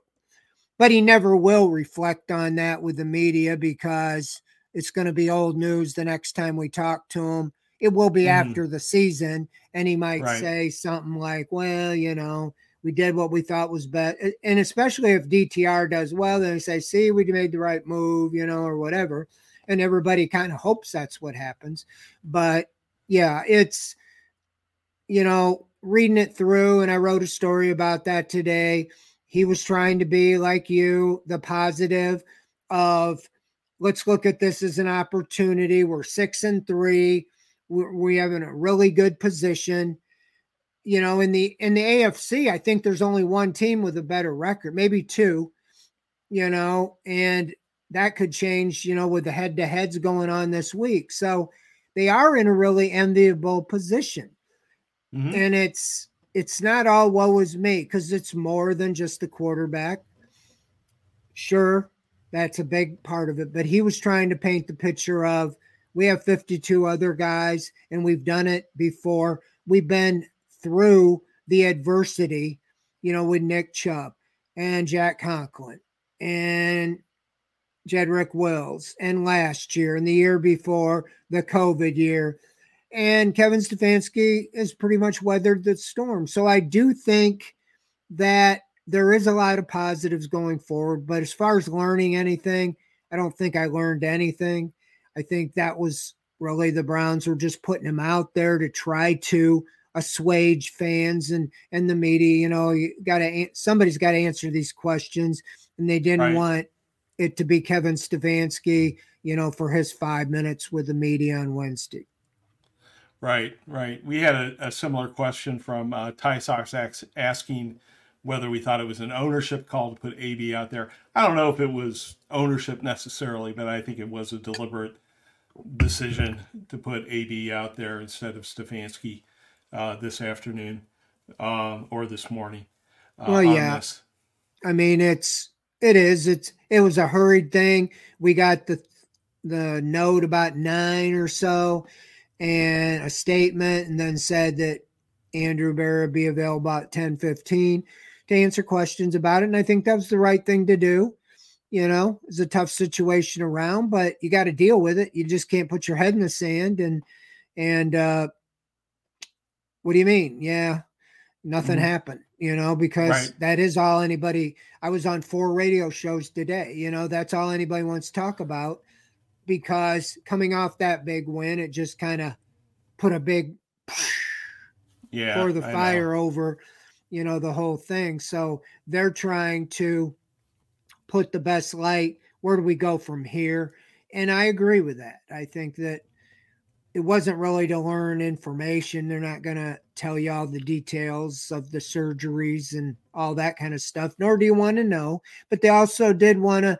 But he never will reflect on that with the media because it's going to be old news the next time we talk to him. It will be after the season. And he might say something like, well, you know, we did what we thought was best. And especially if DTR does well, then they say, see, we made the right move, you know, or whatever. And everybody kind of hopes that's what happens. But, yeah, it's, you know, reading it through, and I wrote a story about that today. He was trying to be like you, the positive of let's look at this as an opportunity. We're 6-3. We have in a really good position. You know, in the AFC, I think there's only one team with a better record, maybe two, you know, and that could change, you know, with the head-to-heads going on this week. So they are in a really enviable position. Mm-hmm. And it's not all woe is me because it's more than just the quarterback. Sure, that's a big part of it. But he was trying to paint the picture of we have 52 other guys and we've done it before. We've been through the adversity, you know, with Nick Chubb and Jack Conklin and Cedric Wills and last year and the year before the COVID year. And Kevin Stefanski has pretty much weathered the storm. So I do think that there is a lot of positives going forward. But as far as learning anything, I don't think I learned anything. I think that was really the Browns were just putting him out there to try to assuage fans and the media. You know, somebody's got to answer these questions. And they didn't want it to be Kevin Stefanski, you know, for his 5 minutes with the media on Wednesday. Right. We had a similar question from Ty Sox asking whether we thought it was an ownership call to put AB out there. I don't know if it was ownership necessarily, but I think it was a deliberate decision to put AB out there instead of Stefanski this afternoon or this morning. Well, yeah. I mean, it was a hurried thing. We got the note about 9 or so. And a statement, and then said that Andrew Berry would be available at 10:15 to answer questions about it. And I think that was the right thing to do. You know, it's a tough situation around, but you got to deal with it. You just can't put your head in the sand and what do you mean? Yeah, nothing happened, you know, because that is all anybody. I was on 4 radio shows today. You know, that's all anybody wants to talk about. Because coming off that big win, it just kind of put a big pour the fire over, you know, the whole thing. So they're trying to put the best light. Where do we go from here? And I agree with that. I think that it wasn't really to learn information. They're not going to tell you all the details of the surgeries and all that kind of stuff, nor do you want to know. But they also did want to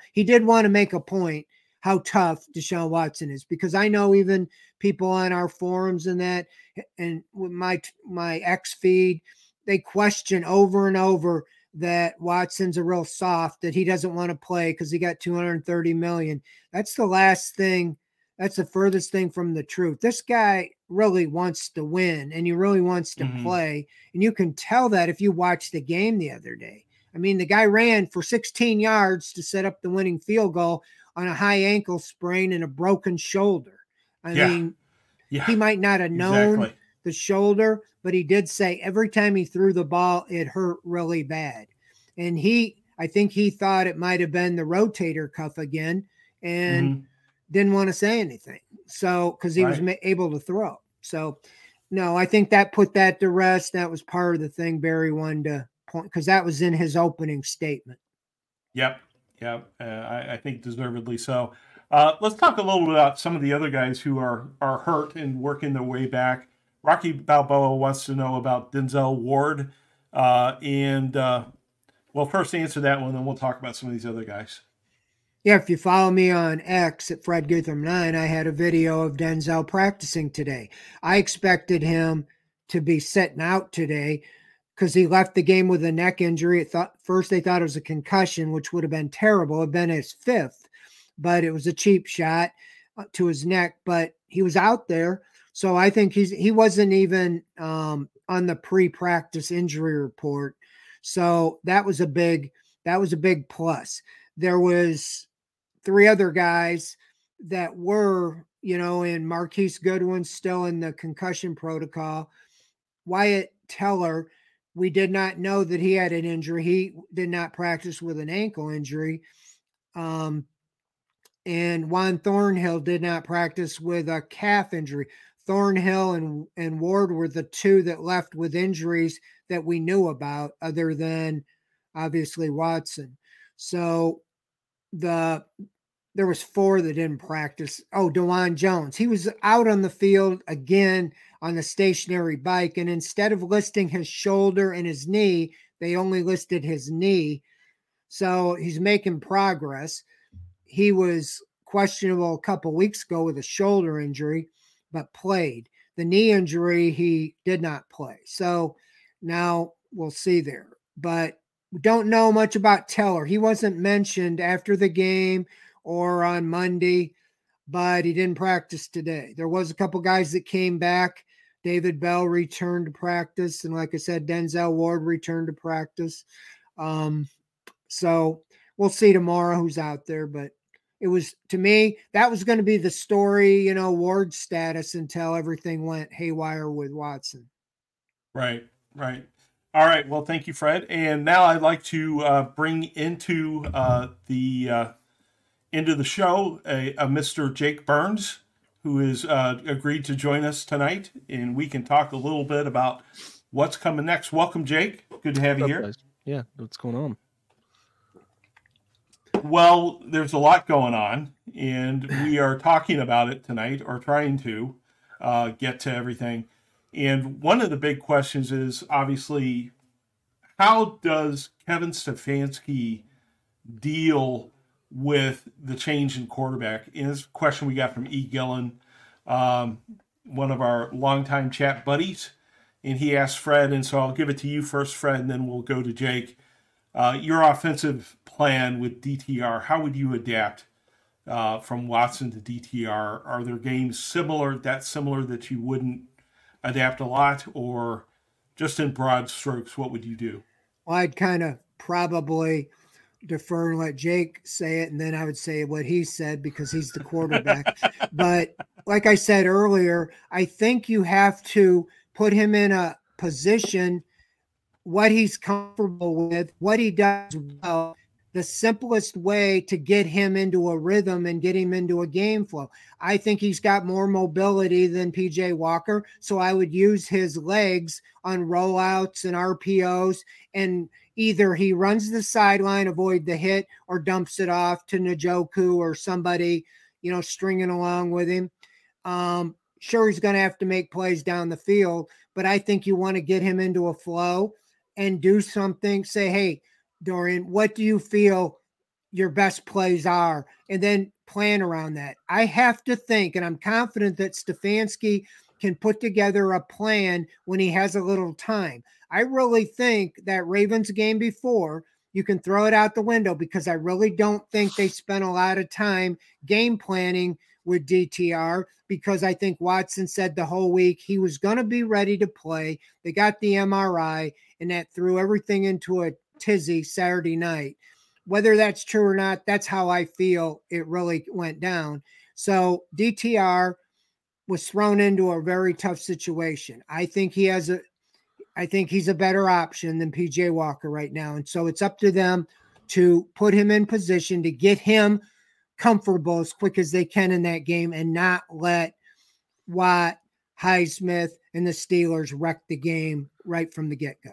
make a point how tough Deshaun Watson is, because I know even people on our forums and that, and with my X feed, they question over and over that Watson's a real soft, that he doesn't want to play because he got $230 million. That's the last thing. That's the furthest thing from the truth. This guy really wants to win and he really wants to play. And you can tell that if you watch the game the other day. I mean, the guy ran for 16 yards to set up the winning field goal on a high ankle sprain and a broken shoulder. I mean, he might not have known the shoulder, but he did say every time he threw the ball, it hurt really bad. And he, I think he thought it might have been the rotator cuff again and didn't want to say anything. So, because he was able to throw. So, no, I think that put that to rest. That was part of the thing Barry wanted to point, because that was in his opening statement. Yep. Yep. I think deservedly so. Let's talk a little bit about some of the other guys who are hurt and working their way back. Rocky Balboa wants to know about Denzel Ward. Well, first answer that one, then we'll talk about some of these other guys. Yeah, if you follow me on X at Fred Greetham 9, I had a video of Denzel practicing today. I expected him to be sitting out today because he left the game with a neck injury. First, they thought it was a concussion, which would have been terrible. It would have been his fifth, but it was a cheap shot to his neck. But he was out there, so I think he wasn't even on the pre-practice injury report. So that was a big plus. There was three other guys that were, in Marquise Goodwin still in the concussion protocol. Wyatt Teller, we did not know that he had an injury. He did not practice with an ankle injury. And Juan Thornhill did not practice with a calf injury. Thornhill and Ward were the two that left with injuries that we knew about, other than obviously Watson. So there was four that didn't practice. Oh, DeJuan Jones. He was out on the field again on the stationary bike. And instead of listing his shoulder and his knee, they only listed his knee. So he's making progress. He was questionable a couple weeks ago with a shoulder injury, but played. The knee injury, he did not play. So now we'll see there. But we don't know much about Teller. He wasn't mentioned after the game or on Monday, but he didn't practice today. There was a couple guys that came back. David Bell returned to practice. And like I said, Denzel Ward returned to practice. So we'll see tomorrow who's out there. But it was, to me, that was going to be the story, Ward's status until everything went haywire with Watson. Right, right. All right. Well, thank you, Fred. And now I'd like to bring into the end of the show a Mr. Jake Burns, who has agreed to join us tonight, and we can talk a little bit about what's coming next. Welcome, Jake. Good to have you here. Guys? Yeah. What's going on? Well, there's a lot going on, and we are talking about it tonight, or trying to get to everything. And one of the big questions is, obviously, how does Kevin Stefanski deal with the change in quarterback? And this question we got from E. Gillen, one of our longtime chat buddies, and he asked Fred, and so I'll give it to you first, Fred, and then we'll go to Jake. Your offensive plan with DTR, how would you adapt from Watson to DTR? Are there games similar that you wouldn't adapt a lot, or just in broad strokes, what would you do? Well, I'd kind of probably defer and let Jake say it, and then I would say what he said because he's the quarterback. But like I said earlier, I think you have to put him in a position, what he's comfortable with, what he does well, the simplest way to get him into a rhythm and get him into a game flow. I think he's got more mobility than P.J. Walker, so I would use his legs on rollouts and RPOs, and either he runs the sideline, avoid the hit, or dumps it off to Njoku or somebody, stringing along with him. Sure, he's going to have to make plays down the field, but I think you want to get him into a flow and do something, say, hey, Dorian, what do you feel your best plays are? And then plan around that. I have to think, and I'm confident that Stefanski can put together a plan when he has a little time. I really think that Ravens game before, you can throw it out the window because I really don't think they spent a lot of time game planning with DTR, because I think Watson said the whole week he was going to be ready to play. They got the MRI, and that threw everything into a tizzy Saturday night. Whether that's true or not, that's how I feel it really went down. So DTR was thrown into a very tough situation. I think he's a better option than PJ Walker right now. And so it's up to them to put him in position to get him comfortable as quick as they can in that game and not let Watt, Highsmith, and the Steelers wreck the game right from the get-go.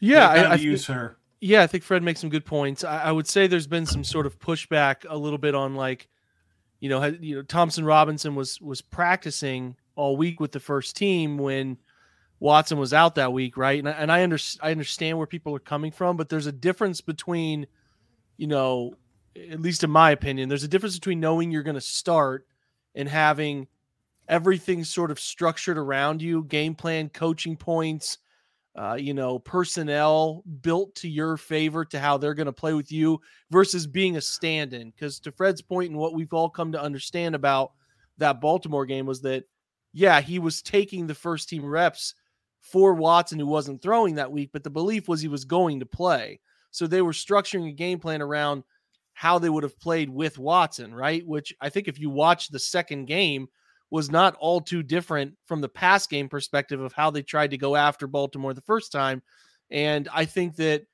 Yeah, I think Fred makes some good points. I would say there's been some sort of pushback a little bit on, like, you know, Thompson-Robinson was practicing all week with the first team when Watson was out that week, right? And I understand where people are coming from, but there's a difference between, you know, at least in my opinion, there's a difference between knowing you're going to start and having everything sort of structured around you, game plan, coaching points, you know, personnel built to your favor to how they're going to play with you versus being a stand-in. Because to Fred's point and what we've all come to understand about that Baltimore game was that, yeah, he was taking the first team reps for Watson, who wasn't throwing that week, but the belief was he was going to play. So they were structuring a game plan around how they would have played with Watson, right? Which I think if you watch the second game was not all too different from the pass game perspective of how they tried to go after Baltimore the first time. And I think that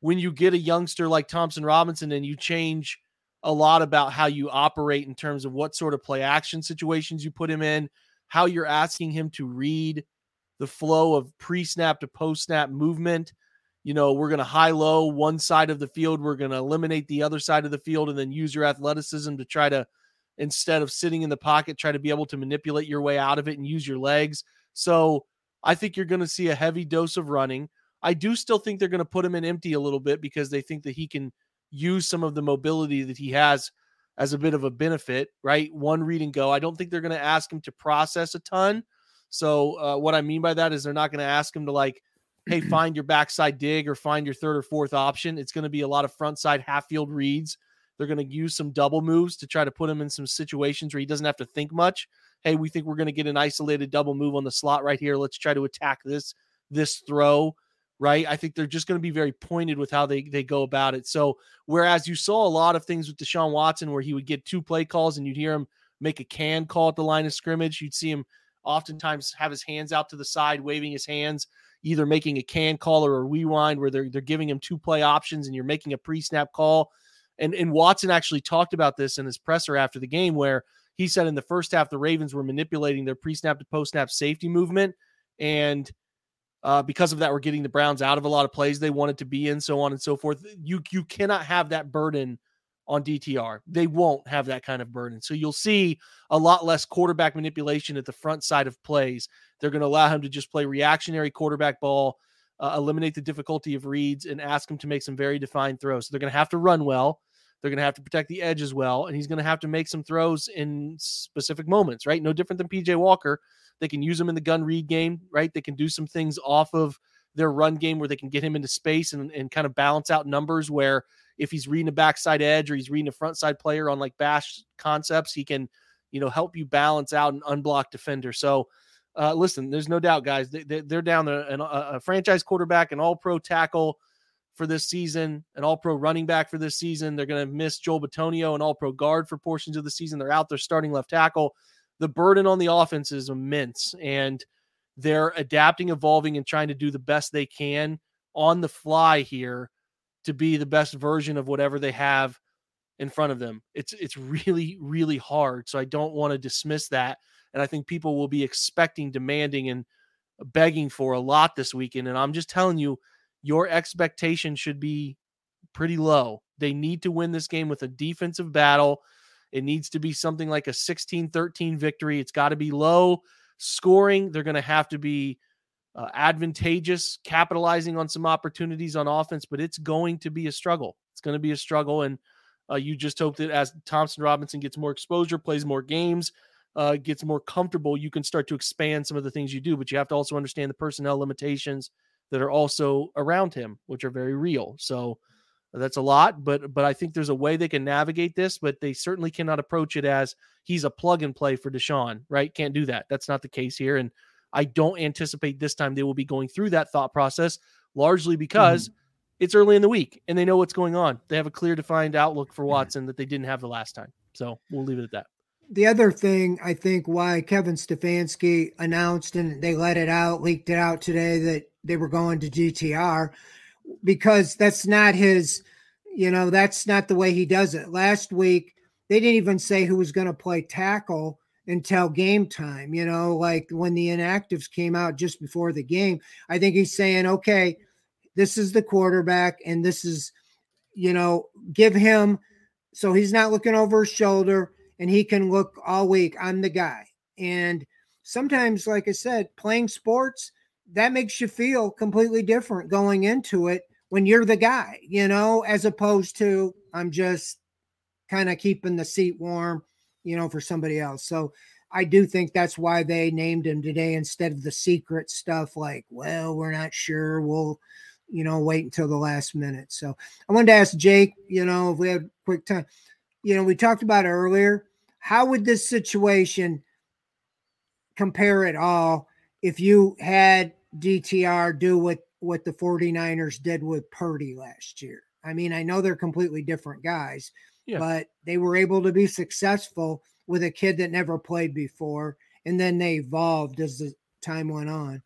when you get a youngster like Thompson-Robinson and you change a lot about how you operate in terms of what sort of play action situations you put him in, how you're asking him to read the flow of pre-snap to post-snap movement. You know, we're going to high-low one side of the field. We're going to eliminate the other side of the field and then use your athleticism to try to, instead of sitting in the pocket, try to be able to manipulate your way out of it and use your legs. So I think you're going to see a heavy dose of running. I do still think they're going to put him in empty a little bit because they think that he can use some of the mobility that he has as a bit of a benefit, right? One read and go. I don't think they're going to ask him to process a ton. So what I mean by that is they're not going to ask him to, like, hey, find your backside dig or find your third or fourth option. It's going to be a lot of front side half field reads. They're going to use some double moves to try to put him in some situations where he doesn't have to think much. Hey, we think we're going to get an isolated double move on the slot right here. Let's try to attack this throw, right? I think they're just going to be very pointed with how they go about it. So whereas you saw a lot of things with Deshaun Watson where he would get two play calls and you'd hear him make a can call at the line of scrimmage, you'd see him oftentimes have his hands out to the side, waving his hands, either making a can call or a rewind where they're giving him two play options and you're making a pre-snap call. And Watson actually talked about this in his presser after the game where he said in the first half, the Ravens were manipulating their pre-snap to post-snap safety movement. And because of that, we're getting the Browns out of a lot of plays they wanted to be in, so on and so forth. You cannot have that burden on DTR. They won't have that kind of burden. So you'll see a lot less quarterback manipulation at the front side of plays. They're going to allow him to just play reactionary quarterback ball, eliminate the difficulty of reads, and ask him to make some very defined throws. So they're going to have to run well. They're going to have to protect the edge as well. And he's going to have to make some throws in specific moments, right? No different than P.J. Walker. They can use him in the gun read game, right? They can do some things off of their run game where they can get him into space and kind of balance out numbers where if he's reading a backside edge or he's reading a front side player on like bash concepts, he can, you know, help you balance out an unblocked defender. So listen, there's no doubt, guys, they're down a franchise quarterback, an all-pro tackle for this season, an all-pro running back for this season. They're going to miss Joel Bitonio, an all-pro guard for portions of the season. They're out there starting left tackle. The burden on the offense is immense, and they're adapting, evolving, and trying to do the best they can on the fly here to be the best version of whatever they have in front of them. It's really, really hard. So I don't want to dismiss that. And I think people will be expecting, demanding, and begging for a lot this weekend. And I'm just telling you, your expectation should be pretty low. They need to win this game with a defensive battle. It needs to be something like a 16-13 victory. It's got to be low scoring. They're going to have to be advantageous, capitalizing on some opportunities on offense, but it's going to be a struggle. It's going to be a struggle. And you just hope that as Thompson-Robinson gets more exposure, plays more games, gets more comfortable, you can start to expand some of the things you do, but you have to also understand the personnel limitations that are also around him, which are very real. So that's a lot, but I think there's a way they can navigate this, but they certainly cannot approach it as he's a plug and play for Deshaun, right? Can't do that. That's not the case here. And I don't anticipate this time they will be going through that thought process, largely because it's early in the week and they know what's going on. They have a clear, defined outlook for Watson that they didn't have the last time. So we'll leave it at that. The other thing I think why Kevin Stefanski announced, and they leaked it out today, that they were going to DTR, because that's not his, you know, that's not the way he does it. Last week, they didn't even say who was going to play tackle until game time, you know, like when the inactives came out just before the game. I think he's saying, okay, this is the quarterback and this is, you know, give him so he's not looking over his shoulder and he can look all week. I'm the guy. And sometimes, like I said, playing sports, that makes you feel completely different going into it when you're the guy, you know, as opposed to I'm just kind of keeping the seat warm, you know, for somebody else. So I do think that's why they named him today instead of the secret stuff like, well, we're not sure. We'll, you know, wait until the last minute. So I wanted to ask Jake, you know, if we had quick time, you know, we talked about it earlier. How would this situation compare at all if you had DTR do what the 49ers did with Purdy last year? I mean, I know they're completely different guys, yeah, but they were able to be successful with a kid that never played before, and then they evolved as the time went on.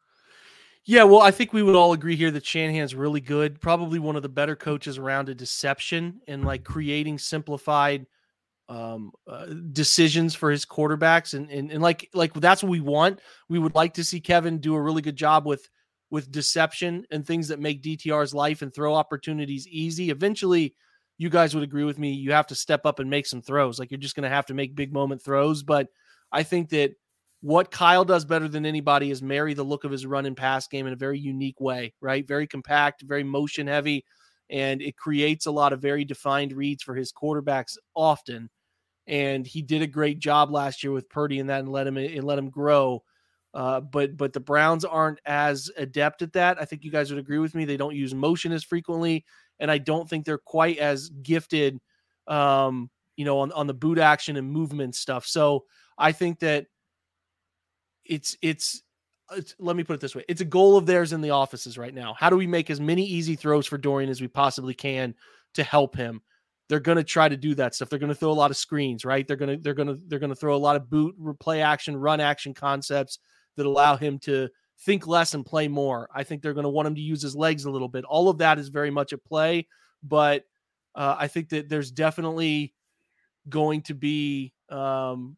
Yeah, well, I think we would all agree here that Shanahan's really good, probably one of the better coaches around a deception and like creating simplified decisions for his quarterbacks. And like that's what we want. We would like to see Kevin do a really good job with deception and things that make DTR's life and throw opportunities easy. Eventually, you guys would agree with me, you have to step up and make some throws. Like you're just going to have to make big moment throws. But I think that what Kyle does better than anybody is marry the look of his run and pass game in a very unique way, right? Very compact, very motion heavy, and it creates a lot of very defined reads for his quarterbacks often. And he did a great job last year with Purdy in that and let him grow. But the Browns aren't as adept at that. I think you guys would agree with me. They don't use motion as frequently, and I don't think they're quite as gifted, you know, on the boot action and movement stuff. So I think that it's let me put it this way. It's a goal of theirs in the offices right now. How do we make as many easy throws for Dorian as we possibly can to help him? They're going to try to do that stuff. They're going to throw a lot of screens, right? They're going to throw a lot of boot, play action, run action concepts that allow him to think less and play more. I think they're going to want him to use his legs a little bit. All of that is very much at play, but I think that there's definitely going to be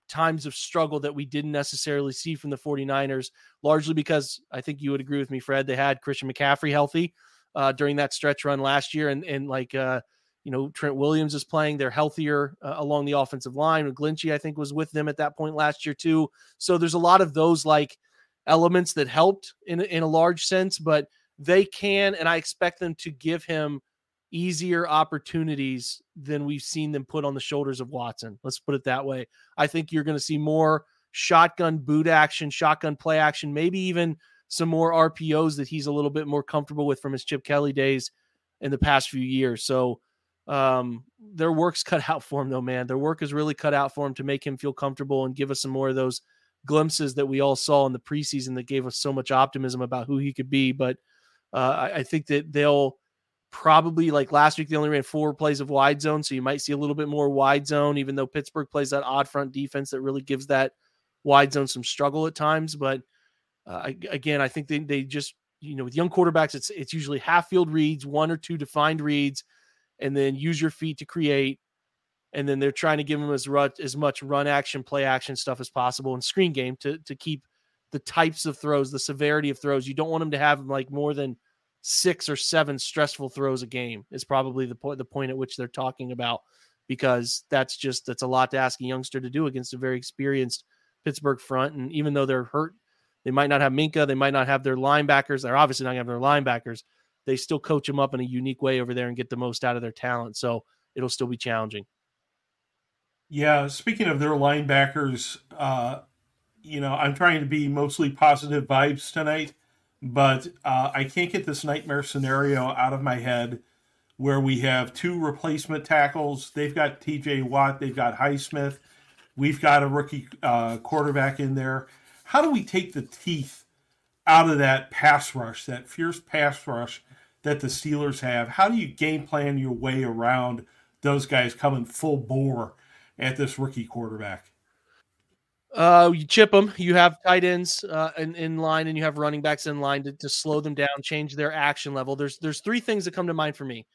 times of struggle that we didn't necessarily see from the 49ers, largely because I think you would agree with me, Fred, they had Christian McCaffrey healthy during that stretch run last year. And like, you know, Trent Williams is playing. They're healthier along the offensive line. McGlinchey, I think, was with them at that point last year too. So there's a lot of those like elements that helped in a large sense, but they can, and I expect them to give him easier opportunities than we've seen them put on the shoulders of Watson. Let's put it that way. I think you're going to see more shotgun boot action, shotgun play action, maybe even some more RPOs that he's a little bit more comfortable with from his Chip Kelly days in the past few years. So their work's cut out for him though, man. Their work is really cut out for him to make him feel comfortable and give us some more of those glimpses that we all saw in the preseason that gave us so much optimism about who he could be. But I think that they'll probably, like last week, they only ran 4 plays of wide zone. So you might see a little bit more wide zone, even though Pittsburgh plays that odd front defense that really gives that wide zone some struggle at times. But again, I think they just, you know, with young quarterbacks, it's usually half field reads, 1 or 2 defined reads, and then use your feet to create. And then they're trying to give him as much run action, play action stuff as possible and screen game to keep the types of throws, the severity of throws. You don't want him to have like more than 6 or 7 stressful throws a game is probably the point at which they're talking about, because that's a lot to ask a youngster to do against a very experienced Pittsburgh front. And even though they're hurt, they might not have Minka. They might not have their linebackers. They're obviously not going to have their linebackers. They still coach them up in a unique way over there and get the most out of their talent. So it'll still be challenging. Yeah. Speaking of their linebackers, you know, I'm trying to be mostly positive vibes tonight, but I can't get this nightmare scenario out of my head where we have 2 replacement tackles. They've got T.J. Watt. They've got Highsmith. We've got a rookie quarterback in there. How do we take the teeth out of that pass rush, that fierce pass rush that the Steelers have? How do you game plan your way around those guys coming full bore at this rookie quarterback? You chip them. You have tight ends in line, and you have running backs in line to slow them down, change their action level. There's three things that come to mind for me.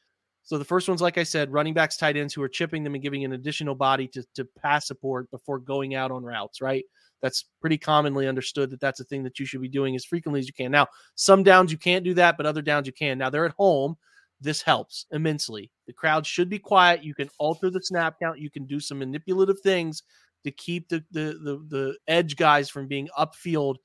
So the first one's, like I said, running backs, tight ends who are chipping them and giving an additional body to pass support before going out on routes, right? That's pretty commonly understood that that's a thing that you should be doing as frequently as you can. Now, some downs you can't do that, but other downs you can. Now, they're at home. This helps immensely. The crowd should be quiet. You can alter the snap count. You can do some manipulative things to keep the edge guys from being upfield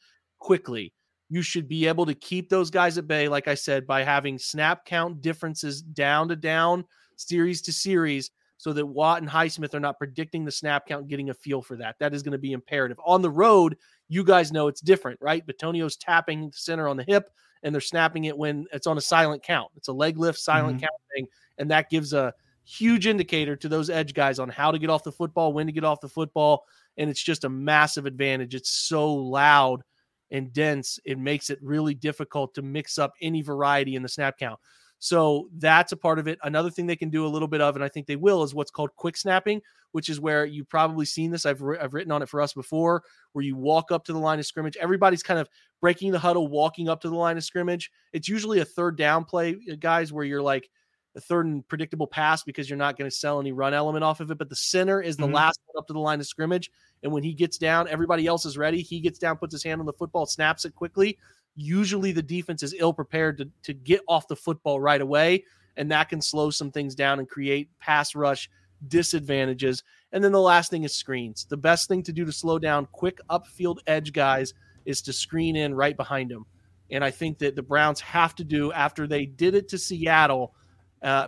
quickly. You should be able to keep those guys at bay, like I said, by having snap count differences down to down, series to series, so that Watt and Highsmith are not predicting the snap count and getting a feel for that. That is going to be imperative. On the road, you guys know it's different, right? Batonio's tapping the center on the hip, and they're snapping it when it's on a silent count. It's a leg lift, silent count thing, and that gives a huge indicator to those edge guys on how to get off the football, when to get off the football, and it's just a massive advantage. It's so loud and dense, it makes it really difficult to mix up any variety in the snap count. So that's a part of it. Another thing they can do a little bit of, and I think they will, is what's called quick snapping, which is where you've probably seen this. I've written on it for us before, where you walk up to the line of scrimmage. Everybody's kind of breaking the huddle, walking up to the line of scrimmage. It's usually a third down play, guys, where you're like a third and predictable pass because you're not going to sell any run element off of it. But the center is the last one up to the line of scrimmage. And when he gets down, everybody else is ready. He gets down, puts his hand on the football, snaps it quickly. Usually the defense is ill-prepared to get off the football right away, and that can slow some things down and create pass rush disadvantages. And then the last thing is screens. The best thing to do to slow down quick upfield edge guys is to screen in right behind them. And I think that the Browns have to do, after they did it to Seattle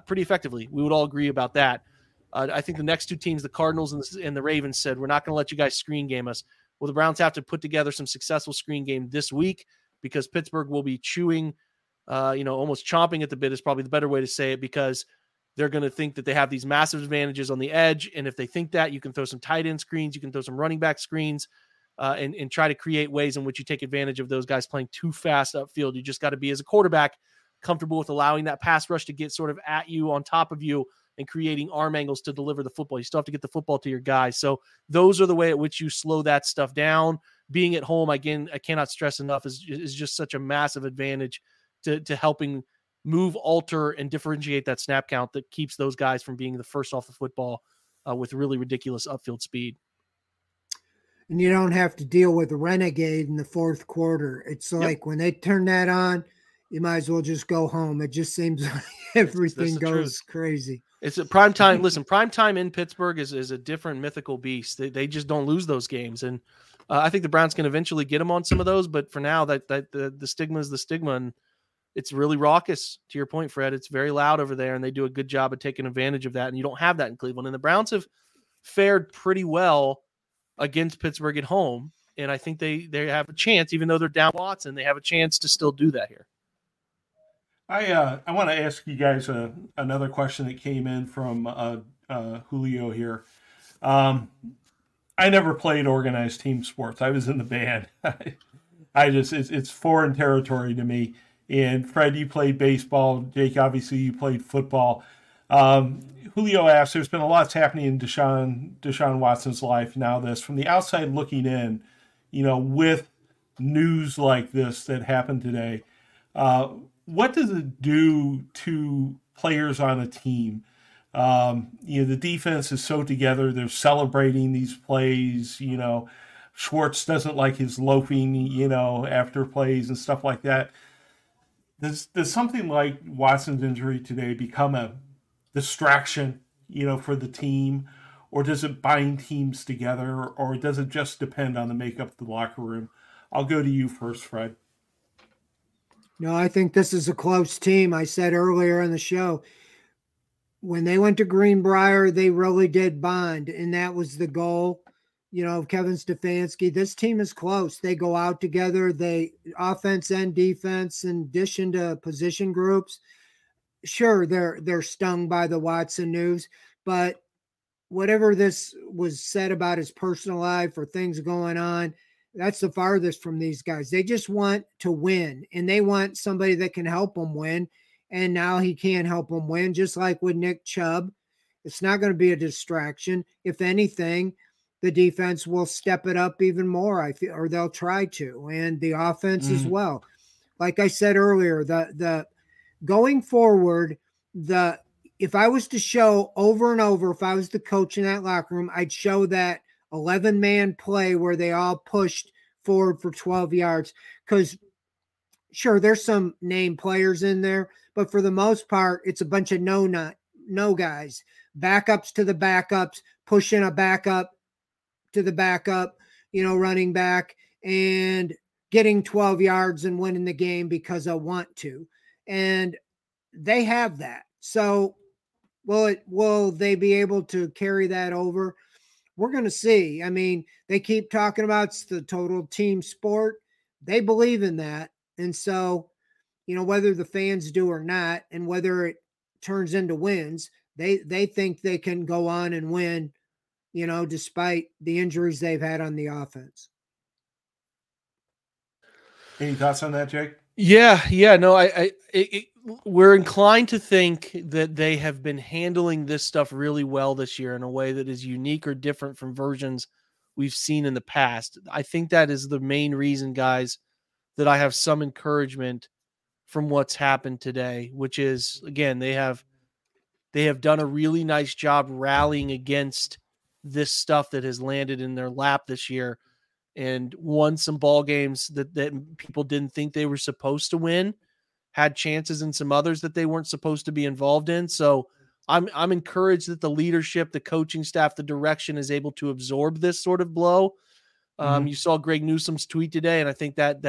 pretty effectively, we would all agree about that. I think the next two teams, the Cardinals and the Ravens, said, we're not going to let you guys screen game us. Well, the Browns have to put together some successful screen game this week, because Pittsburgh will be chewing, almost chomping at the bit is probably the better way to say it, because they're going to think that they have these massive advantages on the edge. And if they think that, you can throw some tight end screens, you can throw some running back screens, and try to create ways in which you take advantage of those guys playing too fast upfield. You just got to be, as a quarterback, comfortable with allowing that pass rush to get sort of at you, on top of you, and creating arm angles to deliver the football. You still have to get the football to your guys. So those are the way at which you slow that stuff down. Being at home, again, I cannot stress enough, is just such a massive advantage to helping move, alter, and differentiate that snap count that keeps those guys from being the first off the football with really ridiculous upfield speed. And you don't have to deal with a renegade in the fourth quarter. It's like when they turn that on, you might as well just go home. It just seems like everything goes crazy. It's a prime time. Listen, prime time in Pittsburgh is a different mythical beast. They just don't lose those games. And I think the Browns can eventually get them on some of those, but for now the stigma is the stigma, and it's really raucous. To your point, Fred, it's very loud over there, and they do a good job of taking advantage of that. And you don't have that in Cleveland, and the Browns have fared pretty well against Pittsburgh at home. And I think they have a chance, even though they're down Watson, they have a chance to still do that here. I want to ask you guys another question that came in from Julio here. I never played organized team sports. I was in the band. It's foreign territory to me. And Fred, you played baseball. Jake, obviously, you played football. Julio asked, there's been a lot happening in Deshaun Watson's life now. This, from the outside looking in, with news like this that happened today, what does it do to players on a team? The defense is so together. They're celebrating these plays. Schwartz doesn't like his loafing, after plays and stuff like that. Does something like Watson's injury today become a distraction, for the team? Or does it bind teams together? Or does it just depend on the makeup of the locker room? I'll go to you first, Fred. No, I think this is a close team. I said earlier in the show, when they went to Greenbrier, they really did bond, and that was the goal, of Kevin Stefanski. This team is close. They go out together. They offense and defense, in addition to position groups. Sure, they're stung by the Watson news, but whatever this was said about his personal life or things going on, that's the farthest from these guys. They just want to win, and they want somebody that can help them win. And now he can't help them win, just like with Nick Chubb. It's not going to be a distraction. If anything, the defense will step it up even more, I feel, or they'll try to, and the offense as well. Like I said earlier, the going forward, if I was to show over and over, if I was the coach in that locker room, I'd show that 11-man play where they all pushed forward for 12 yards. Because sure, there's some name players in there, but for the most part, it's a bunch of no guys. Backups to the backups, pushing a backup to the backup, running back, and getting 12 yards and winning the game because I want to. And they have that. So will they be able to carry that over? We're going to see. I mean, they keep talking about it's the total team sport. They believe in that. And so, whether the fans do or not, and whether it turns into wins, they think they can go on and win, despite the injuries they've had on the offense. Any thoughts on that, Jake? Yeah. No, we're inclined to think that they have been handling this stuff really well this year in a way that is unique or different from versions we've seen in the past. I think that is the main reason, guys, that I have some encouragement from what's happened today, which is, again, they have done a really nice job rallying against this stuff that has landed in their lap this year and won some ball games that people didn't think they were supposed to win, had chances in some others that they weren't supposed to be involved in. So I'm encouraged that the leadership, the coaching staff, the direction is able to absorb this sort of blow. You saw Greg Newsom's tweet today, and I think that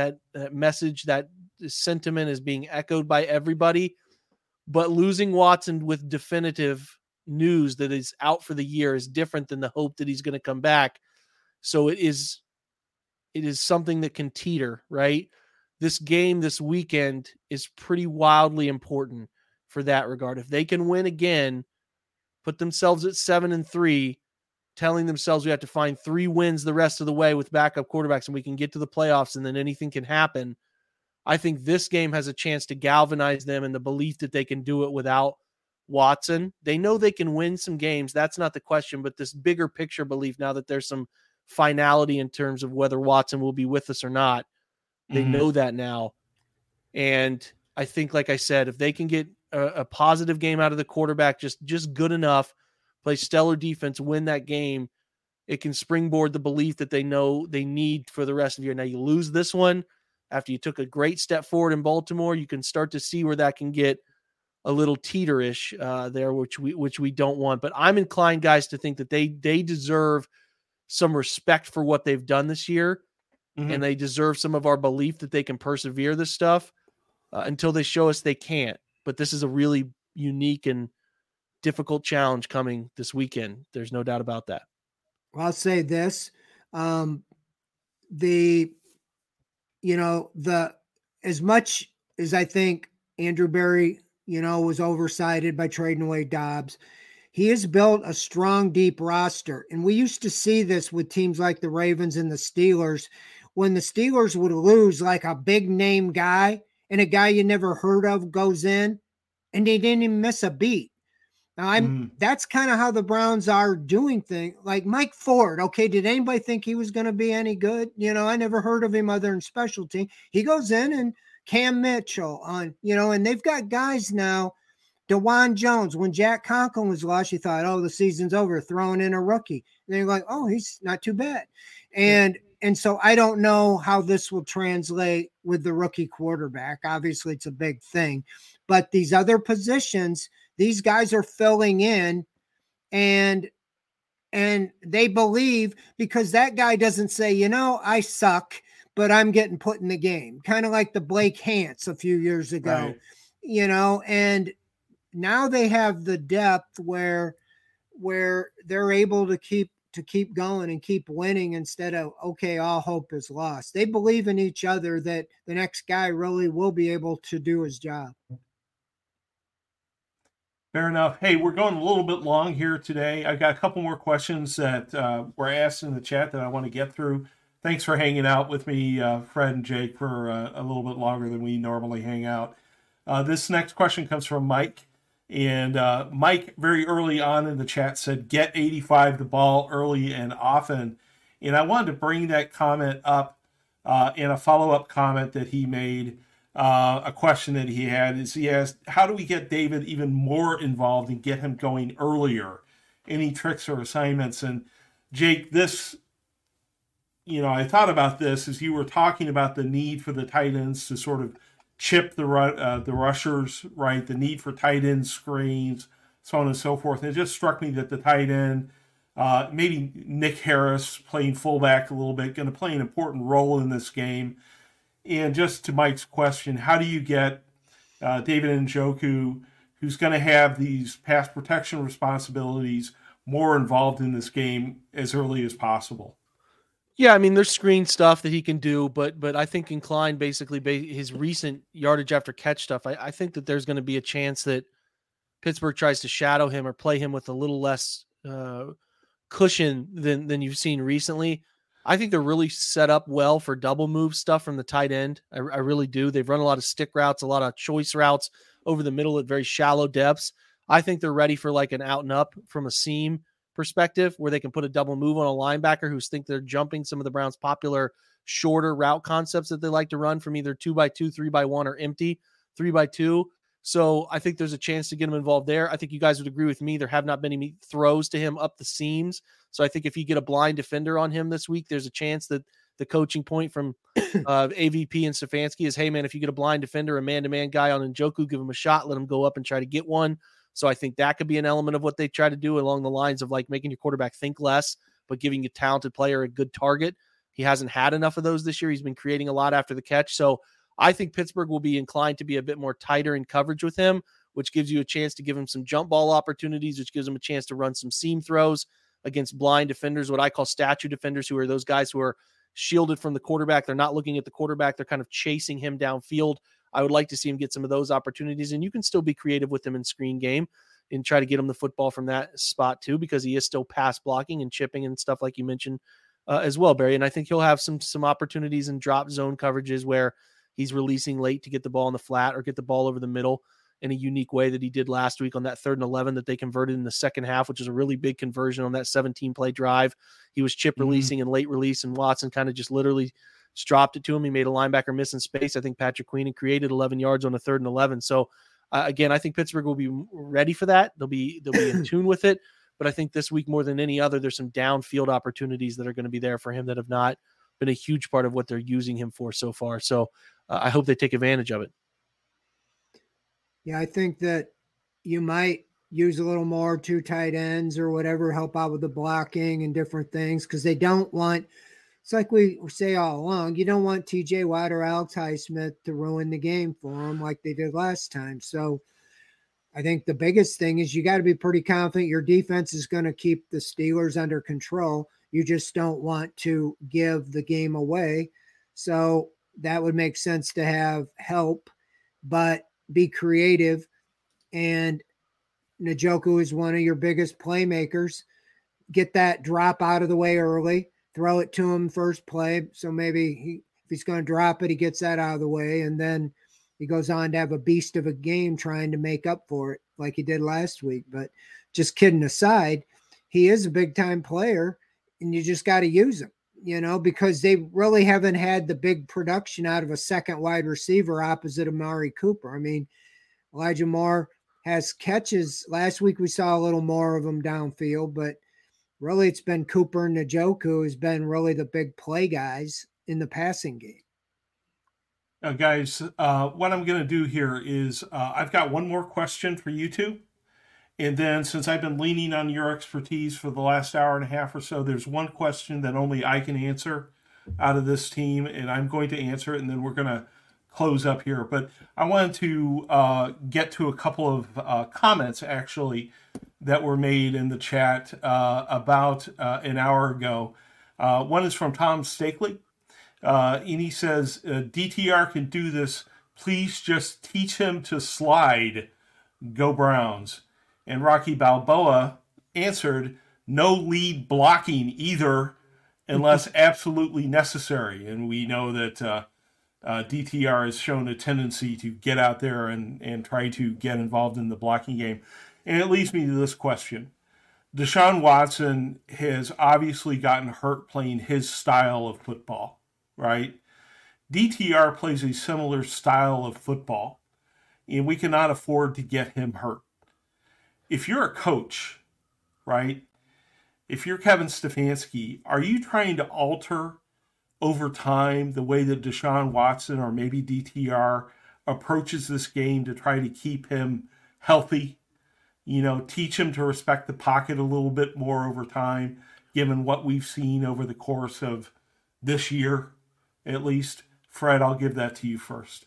message, that sentiment is being echoed by everybody. But losing Watson with definitive news that is out for the year is different than the hope that he's going to come back. So it is something that can teeter, right? This game this weekend is pretty wildly important for that regard. If they can win again, put themselves at 7-3, telling themselves we have to find 3 wins the rest of the way with backup quarterbacks and we can get to the playoffs and then anything can happen. I think this game has a chance to galvanize them in the belief that they can do it without Watson. They know they can win some games. That's not the question, but this bigger picture belief now that there's some finality in terms of whether Watson will be with us or not. They know that now. And I think, like I said, if they can get a positive game out of the quarterback, just good enough, play stellar defense, win that game, it can springboard the belief that they know they need for the rest of the year. Now you lose this one after you took a great step forward in Baltimore, you can start to see where that can get a little teeterish there, which we don't want. But I'm inclined, guys, to think that they deserve some respect for what they've done this year. Mm-hmm. And they deserve some of our belief that they can persevere this stuff until they show us they can't. But this is a really unique and difficult challenge coming this weekend. There's no doubt about that. Well, I'll say this. As much as I think Andrew Berry, was oversighted by trading away Dobbs, he has built a strong, deep roster. And we used to see this with teams like the Ravens and the Steelers. When the Steelers would lose like a big name guy and a guy you never heard of goes in and they didn't even miss a beat. Now that's kind of how the Browns are doing things. Like Mike Ford. Okay. Did anybody think he was going to be any good? I never heard of him other than special team. He goes in, and Cam Mitchell on, and they've got guys now. DeJuan Jones, when Jack Conklin was lost, you thought, the season's over, throwing in a rookie. And then you're like, he's not too bad. And so I don't know how this will translate with the rookie quarterback. Obviously, it's a big thing. But these other positions, these guys are filling in, and they believe because that guy doesn't say, I suck, but I'm getting put in the game. Kind of like the Blake Hance a few years ago, right. And now they have the depth where they're able to keep going and keep winning instead of, all hope is lost. They believe in each other that the next guy really will be able to do his job. Fair enough. Hey, we're going a little bit long here today. I've got a couple more questions that were asked in the chat that I want to get through. Thanks for hanging out with me, Fred and Jake, for a little bit longer than we normally hang out. This next question comes from Mike. And Mike very early on in the chat said, get 85 the ball early and often. And I wanted to bring that comment up in a follow-up comment that he made. A question that he had is he asked, how do we get David even more involved and get him going earlier? Any tricks or assignments? And Jake, this, you know, I thought about this as you were talking about the need for the tight ends to sort of chip the rushers, right? The need for tight end screens, so on and so forth. And it just struck me that the tight end, maybe Nick Harris playing fullback a little bit, going to play an important role in this game. And just to Mike's question, how do you get David Njoku, who's going to have these pass protection responsibilities, more involved in this game as early as possible? Yeah, I mean, there's screen stuff that he can do, but I think inclined basically his recent yardage after catch stuff, I think that there's going to be a chance that Pittsburgh tries to shadow him or play him with a little less cushion than you've seen recently. I think they're really set up well for double move stuff from the tight end. I really do. They've run a lot of stick routes, a lot of choice routes over the middle at very shallow depths. I think they're ready for like an out and up from a seam perspective where they can put a double move on a linebacker who's think they're jumping some of the Browns' popular shorter route concepts that they like to run from either 2x2, 3x1, or empty 3x2. So I think there's a chance to get him involved there. I think you guys would agree with me. There have not been any throws to him up the seams. So I think if you get a blind defender on him this week, there's a chance that the coaching point from AVP and Stefanski is, hey, man, if you get a blind defender, a man-to-man guy on Njoku, give him a shot, let him go up and try to get one. So I think that could be an element of what they try to do along the lines of like making your quarterback think less, but giving a talented player a good target. He hasn't had enough of those this year. He's been creating a lot after the catch. So I think Pittsburgh will be inclined to be a bit more tighter in coverage with him, which gives you a chance to give him some jump ball opportunities, which gives him a chance to run some seam throws against blind defenders, what I call statue defenders, who are those guys who are shielded from the quarterback. They're not looking at the quarterback. They're kind of chasing him downfield. I would like to see him get some of those opportunities, and you can still be creative with him in screen game and try to get him the football from that spot too, because he is still pass blocking and chipping and stuff like you mentioned as well, Barry. And I think he'll have some opportunities in drop zone coverages where he's releasing late to get the ball in the flat or get the ball over the middle in a unique way that he did last week on that 3rd and 11 that they converted in the second half, which is a really big conversion on that 17-play drive. He was chip releasing and late release, and Watson kind of just literally dropped it to him. He made a linebacker miss in space. I think Patrick Queenan created 11 yards on a 3rd and 11. So again, I think Pittsburgh will be ready for that. They'll be in tune with it. But I think this week more than any other, there's some downfield opportunities that are going to be there for him that have not been a huge part of what they're using him for so far. So I hope they take advantage of it. Yeah, I think that you might use a little more 2 tight ends or whatever, help out with the blocking and different things, because they don't want, it's like we say all along, you don't want T.J. Watt or Alex Highsmith to ruin the game for them like they did last time. So I think the biggest thing is you got to be pretty confident your defense is going to keep the Steelers under control. You just don't want to give the game away. So that would make sense to have help, but be creative, and Njoku is one of your biggest playmakers. Get that drop out of the way early, throw it to him first play. So maybe if he's going to drop it, he gets that out of the way, and then he goes on to have a beast of a game trying to make up for it like he did last week. But just kidding aside, he is a big-time player, and you just got to use him, you know, because they really haven't had the big production out of a second wide receiver opposite Amari Cooper. I mean, Elijah Moore has catches. Last week we saw a little more of them downfield, but really it's been Cooper and Njoku who's been really the big play guys in the passing game. Now, guys, what I'm going to do here is I've got one more question for you two. And then since I've been leaning on your expertise for the last hour and a half or so, there's one question that only I can answer out of this team, and I'm going to answer it, and then we're going to close up here. But I wanted to get to a couple of comments, actually, that were made in the chat about an hour ago. One is from Tom Stakeley, and he says, DTR can do this. Please just teach him to slide. Go Browns. And Rocky Balboa answered, no lead blocking either unless absolutely necessary. And we know that DTR has shown a tendency to get out there and try to get involved in the blocking game. And it leads me to this question. Deshaun Watson has obviously gotten hurt playing his style of football, right? DTR plays a similar style of football, and we cannot afford to get him hurt. If you're a coach, right, if you're Kevin Stefanski, are you trying to alter over time the way that Deshaun Watson or maybe DTR approaches this game to try to keep him healthy? You know, teach him to respect the pocket a little bit more over time, given what we've seen over the course of this year, at least. Fred, I'll give that to you first.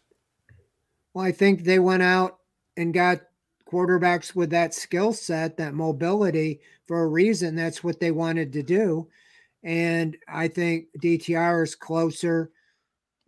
Well, I think they went out and got quarterbacks with that skill set, that mobility, for a reason. That's what they wanted to do. And I think DTR is closer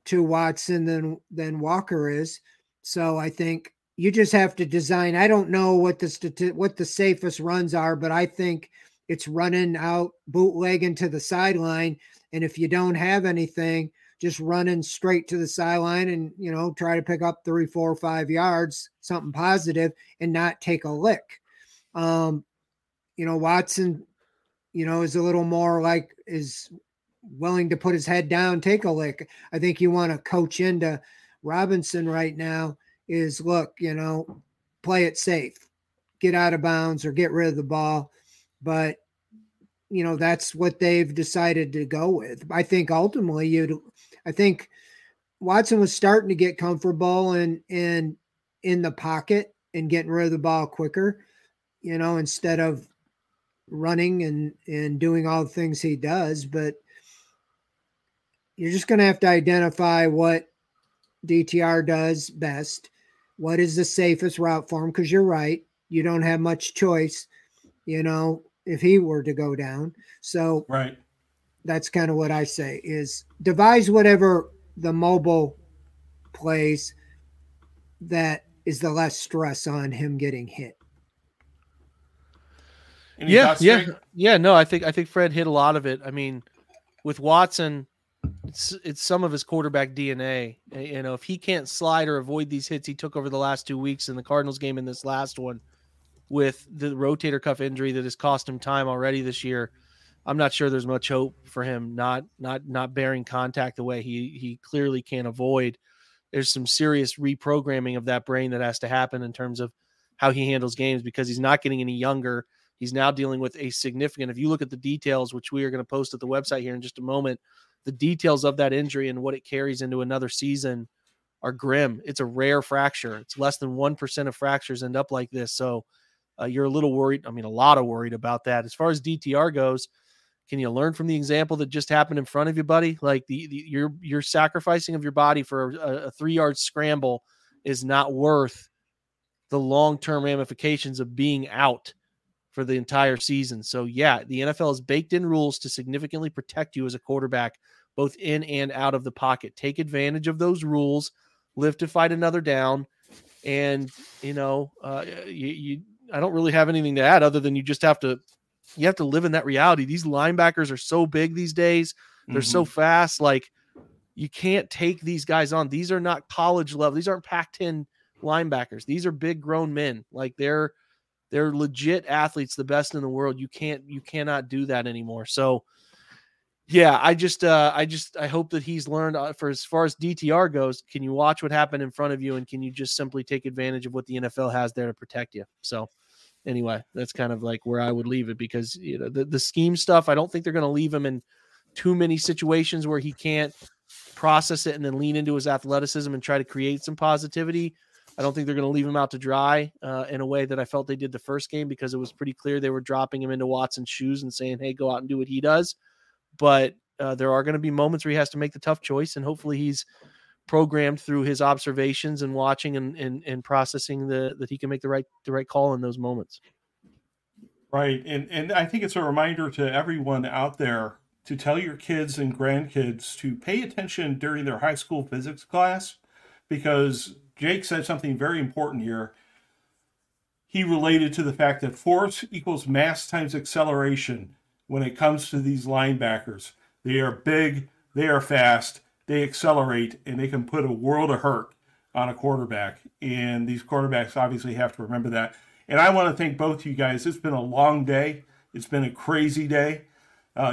to Watson than Walker is. So I think you just have to design. I don't know what the safest runs are, but I think it's running out, bootlegging to the sideline. And if you don't have anything, just running straight to the sideline and, you know, try to pick up 3, 4, 5 yards, something positive, and not take a lick. Watson, is a little more like is willing to put his head down, take a lick. I think you want to coach into Robinson right now is, look, play it safe, get out of bounds or get rid of the ball. But, that's what they've decided to go with. I think ultimately I think Watson was starting to get comfortable and in the pocket and getting rid of the ball quicker, instead of running and doing all the things he does. But you're just going to have to identify what DTR does best. What is the safest route for him? Because you're right. You don't have much choice, if he were to go down. So right. That's kind of what I say is devise whatever the mobile plays that is the less stress on him getting hit. Yeah. No, I think Fred hit a lot of it. I mean, with Watson, it's some of his quarterback DNA. If he can't slide or avoid these hits he took over the last 2 weeks in the Cardinals game and this last one with the rotator cuff injury that has cost him time already this year, I'm not sure there's much hope for him not bearing contact the way he clearly can't avoid. There's some serious reprogramming of that brain that has to happen in terms of how he handles games because he's not getting any younger. He's now dealing with a significant, if you look at the details, which we are going to post at the website here in just a moment, the details of that injury and what it carries into another season are grim. It's a rare fracture. It's less than 1% of fractures end up like this. So you're a little worried. I mean, a lot of worried about that. As far as DTR goes, can you learn from the example that just happened in front of you, buddy? Like your sacrificing of your body for a 3-yard scramble is not worth the long-term ramifications of being out for the entire season. So yeah, the NFL has baked in rules to significantly protect you as a quarterback, both in and out of the pocket. Take advantage of those rules, live to fight another down. And, I don't really have anything to add other than you have to live in that reality. These linebackers are so big these days. They're so fast. Like you can't take these guys on. These are not college level. These aren't Pac-10 linebackers. These are big grown men. Like they're legit athletes, the best in the world. You cannot do that anymore. So yeah, I hope that he's learned for as far as DTR goes, can you watch what happened in front of you? And can you just simply take advantage of what the NFL has there to protect you? So anyway, that's kind of like where I would leave it because the scheme stuff, I don't think they're going to leave him in too many situations where he can't process it and then lean into his athleticism and try to create some positivity. I don't think they're going to leave him out to dry in a way that I felt they did the first game because it was pretty clear they were dropping him into Watson's shoes and saying, hey, go out and do what he does. But there are going to be moments where he has to make the tough choice, and hopefully he's programmed through his observations and watching and processing that he can make the right call in those moments. Right. And I think it's a reminder to everyone out there to tell your kids and grandkids to pay attention during their high school physics class because – Jake said something very important here. He related to the fact that force equals mass times acceleration when it comes to these linebackers. They are big, they are fast, they accelerate and they can put a world of hurt on a quarterback. And these quarterbacks obviously have to remember that. And I want to thank both of you guys. It's been a long day. It's been a crazy day.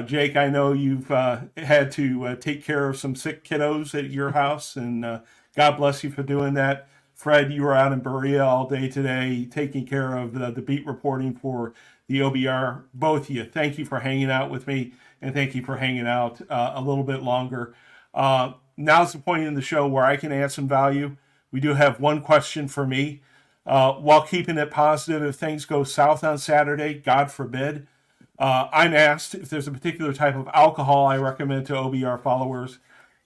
Jake, I know you've had to take care of some sick kiddos at your house, and God bless you for doing that. Fred, you were out in Berea all day today taking care of the beat reporting for the OBR. Both of you, thank you for hanging out with me, and thank you for hanging out a little bit longer. Now's the point in the show where I can add some value. We do have one question for me. While keeping it positive, if things go south on Saturday, God forbid, I'm asked if there's a particular type of alcohol I recommend to OBR followers.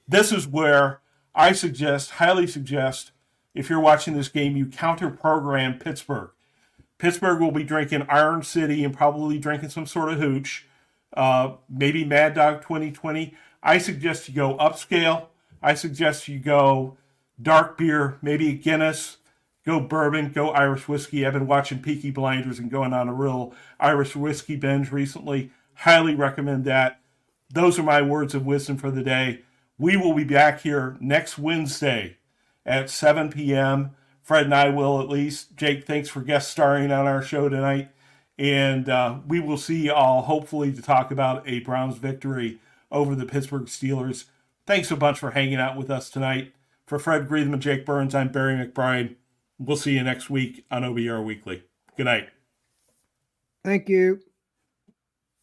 This is where I suggest, highly suggest, if you're watching this game, you counter-program Pittsburgh. Pittsburgh will be drinking Iron City and probably drinking some sort of hooch, maybe Mad Dog 2020. I suggest you go upscale. I suggest you go dark beer, maybe a Guinness. Go bourbon, go Irish whiskey. I've been watching Peaky Blinders and going on a real Irish whiskey binge recently. Highly recommend that. Those are my words of wisdom for the day. We will be back here next Wednesday at 7 p.m. Fred and I will, at least. Jake, thanks for guest starring on our show tonight. And we will see you all, hopefully, to talk about a Browns victory over the Pittsburgh Steelers. Thanks a bunch for hanging out with us tonight. For Fred Greetham and Jake Burns, I'm Barry McBride. We'll see you next week on OBR Weekly. Good night. Thank you.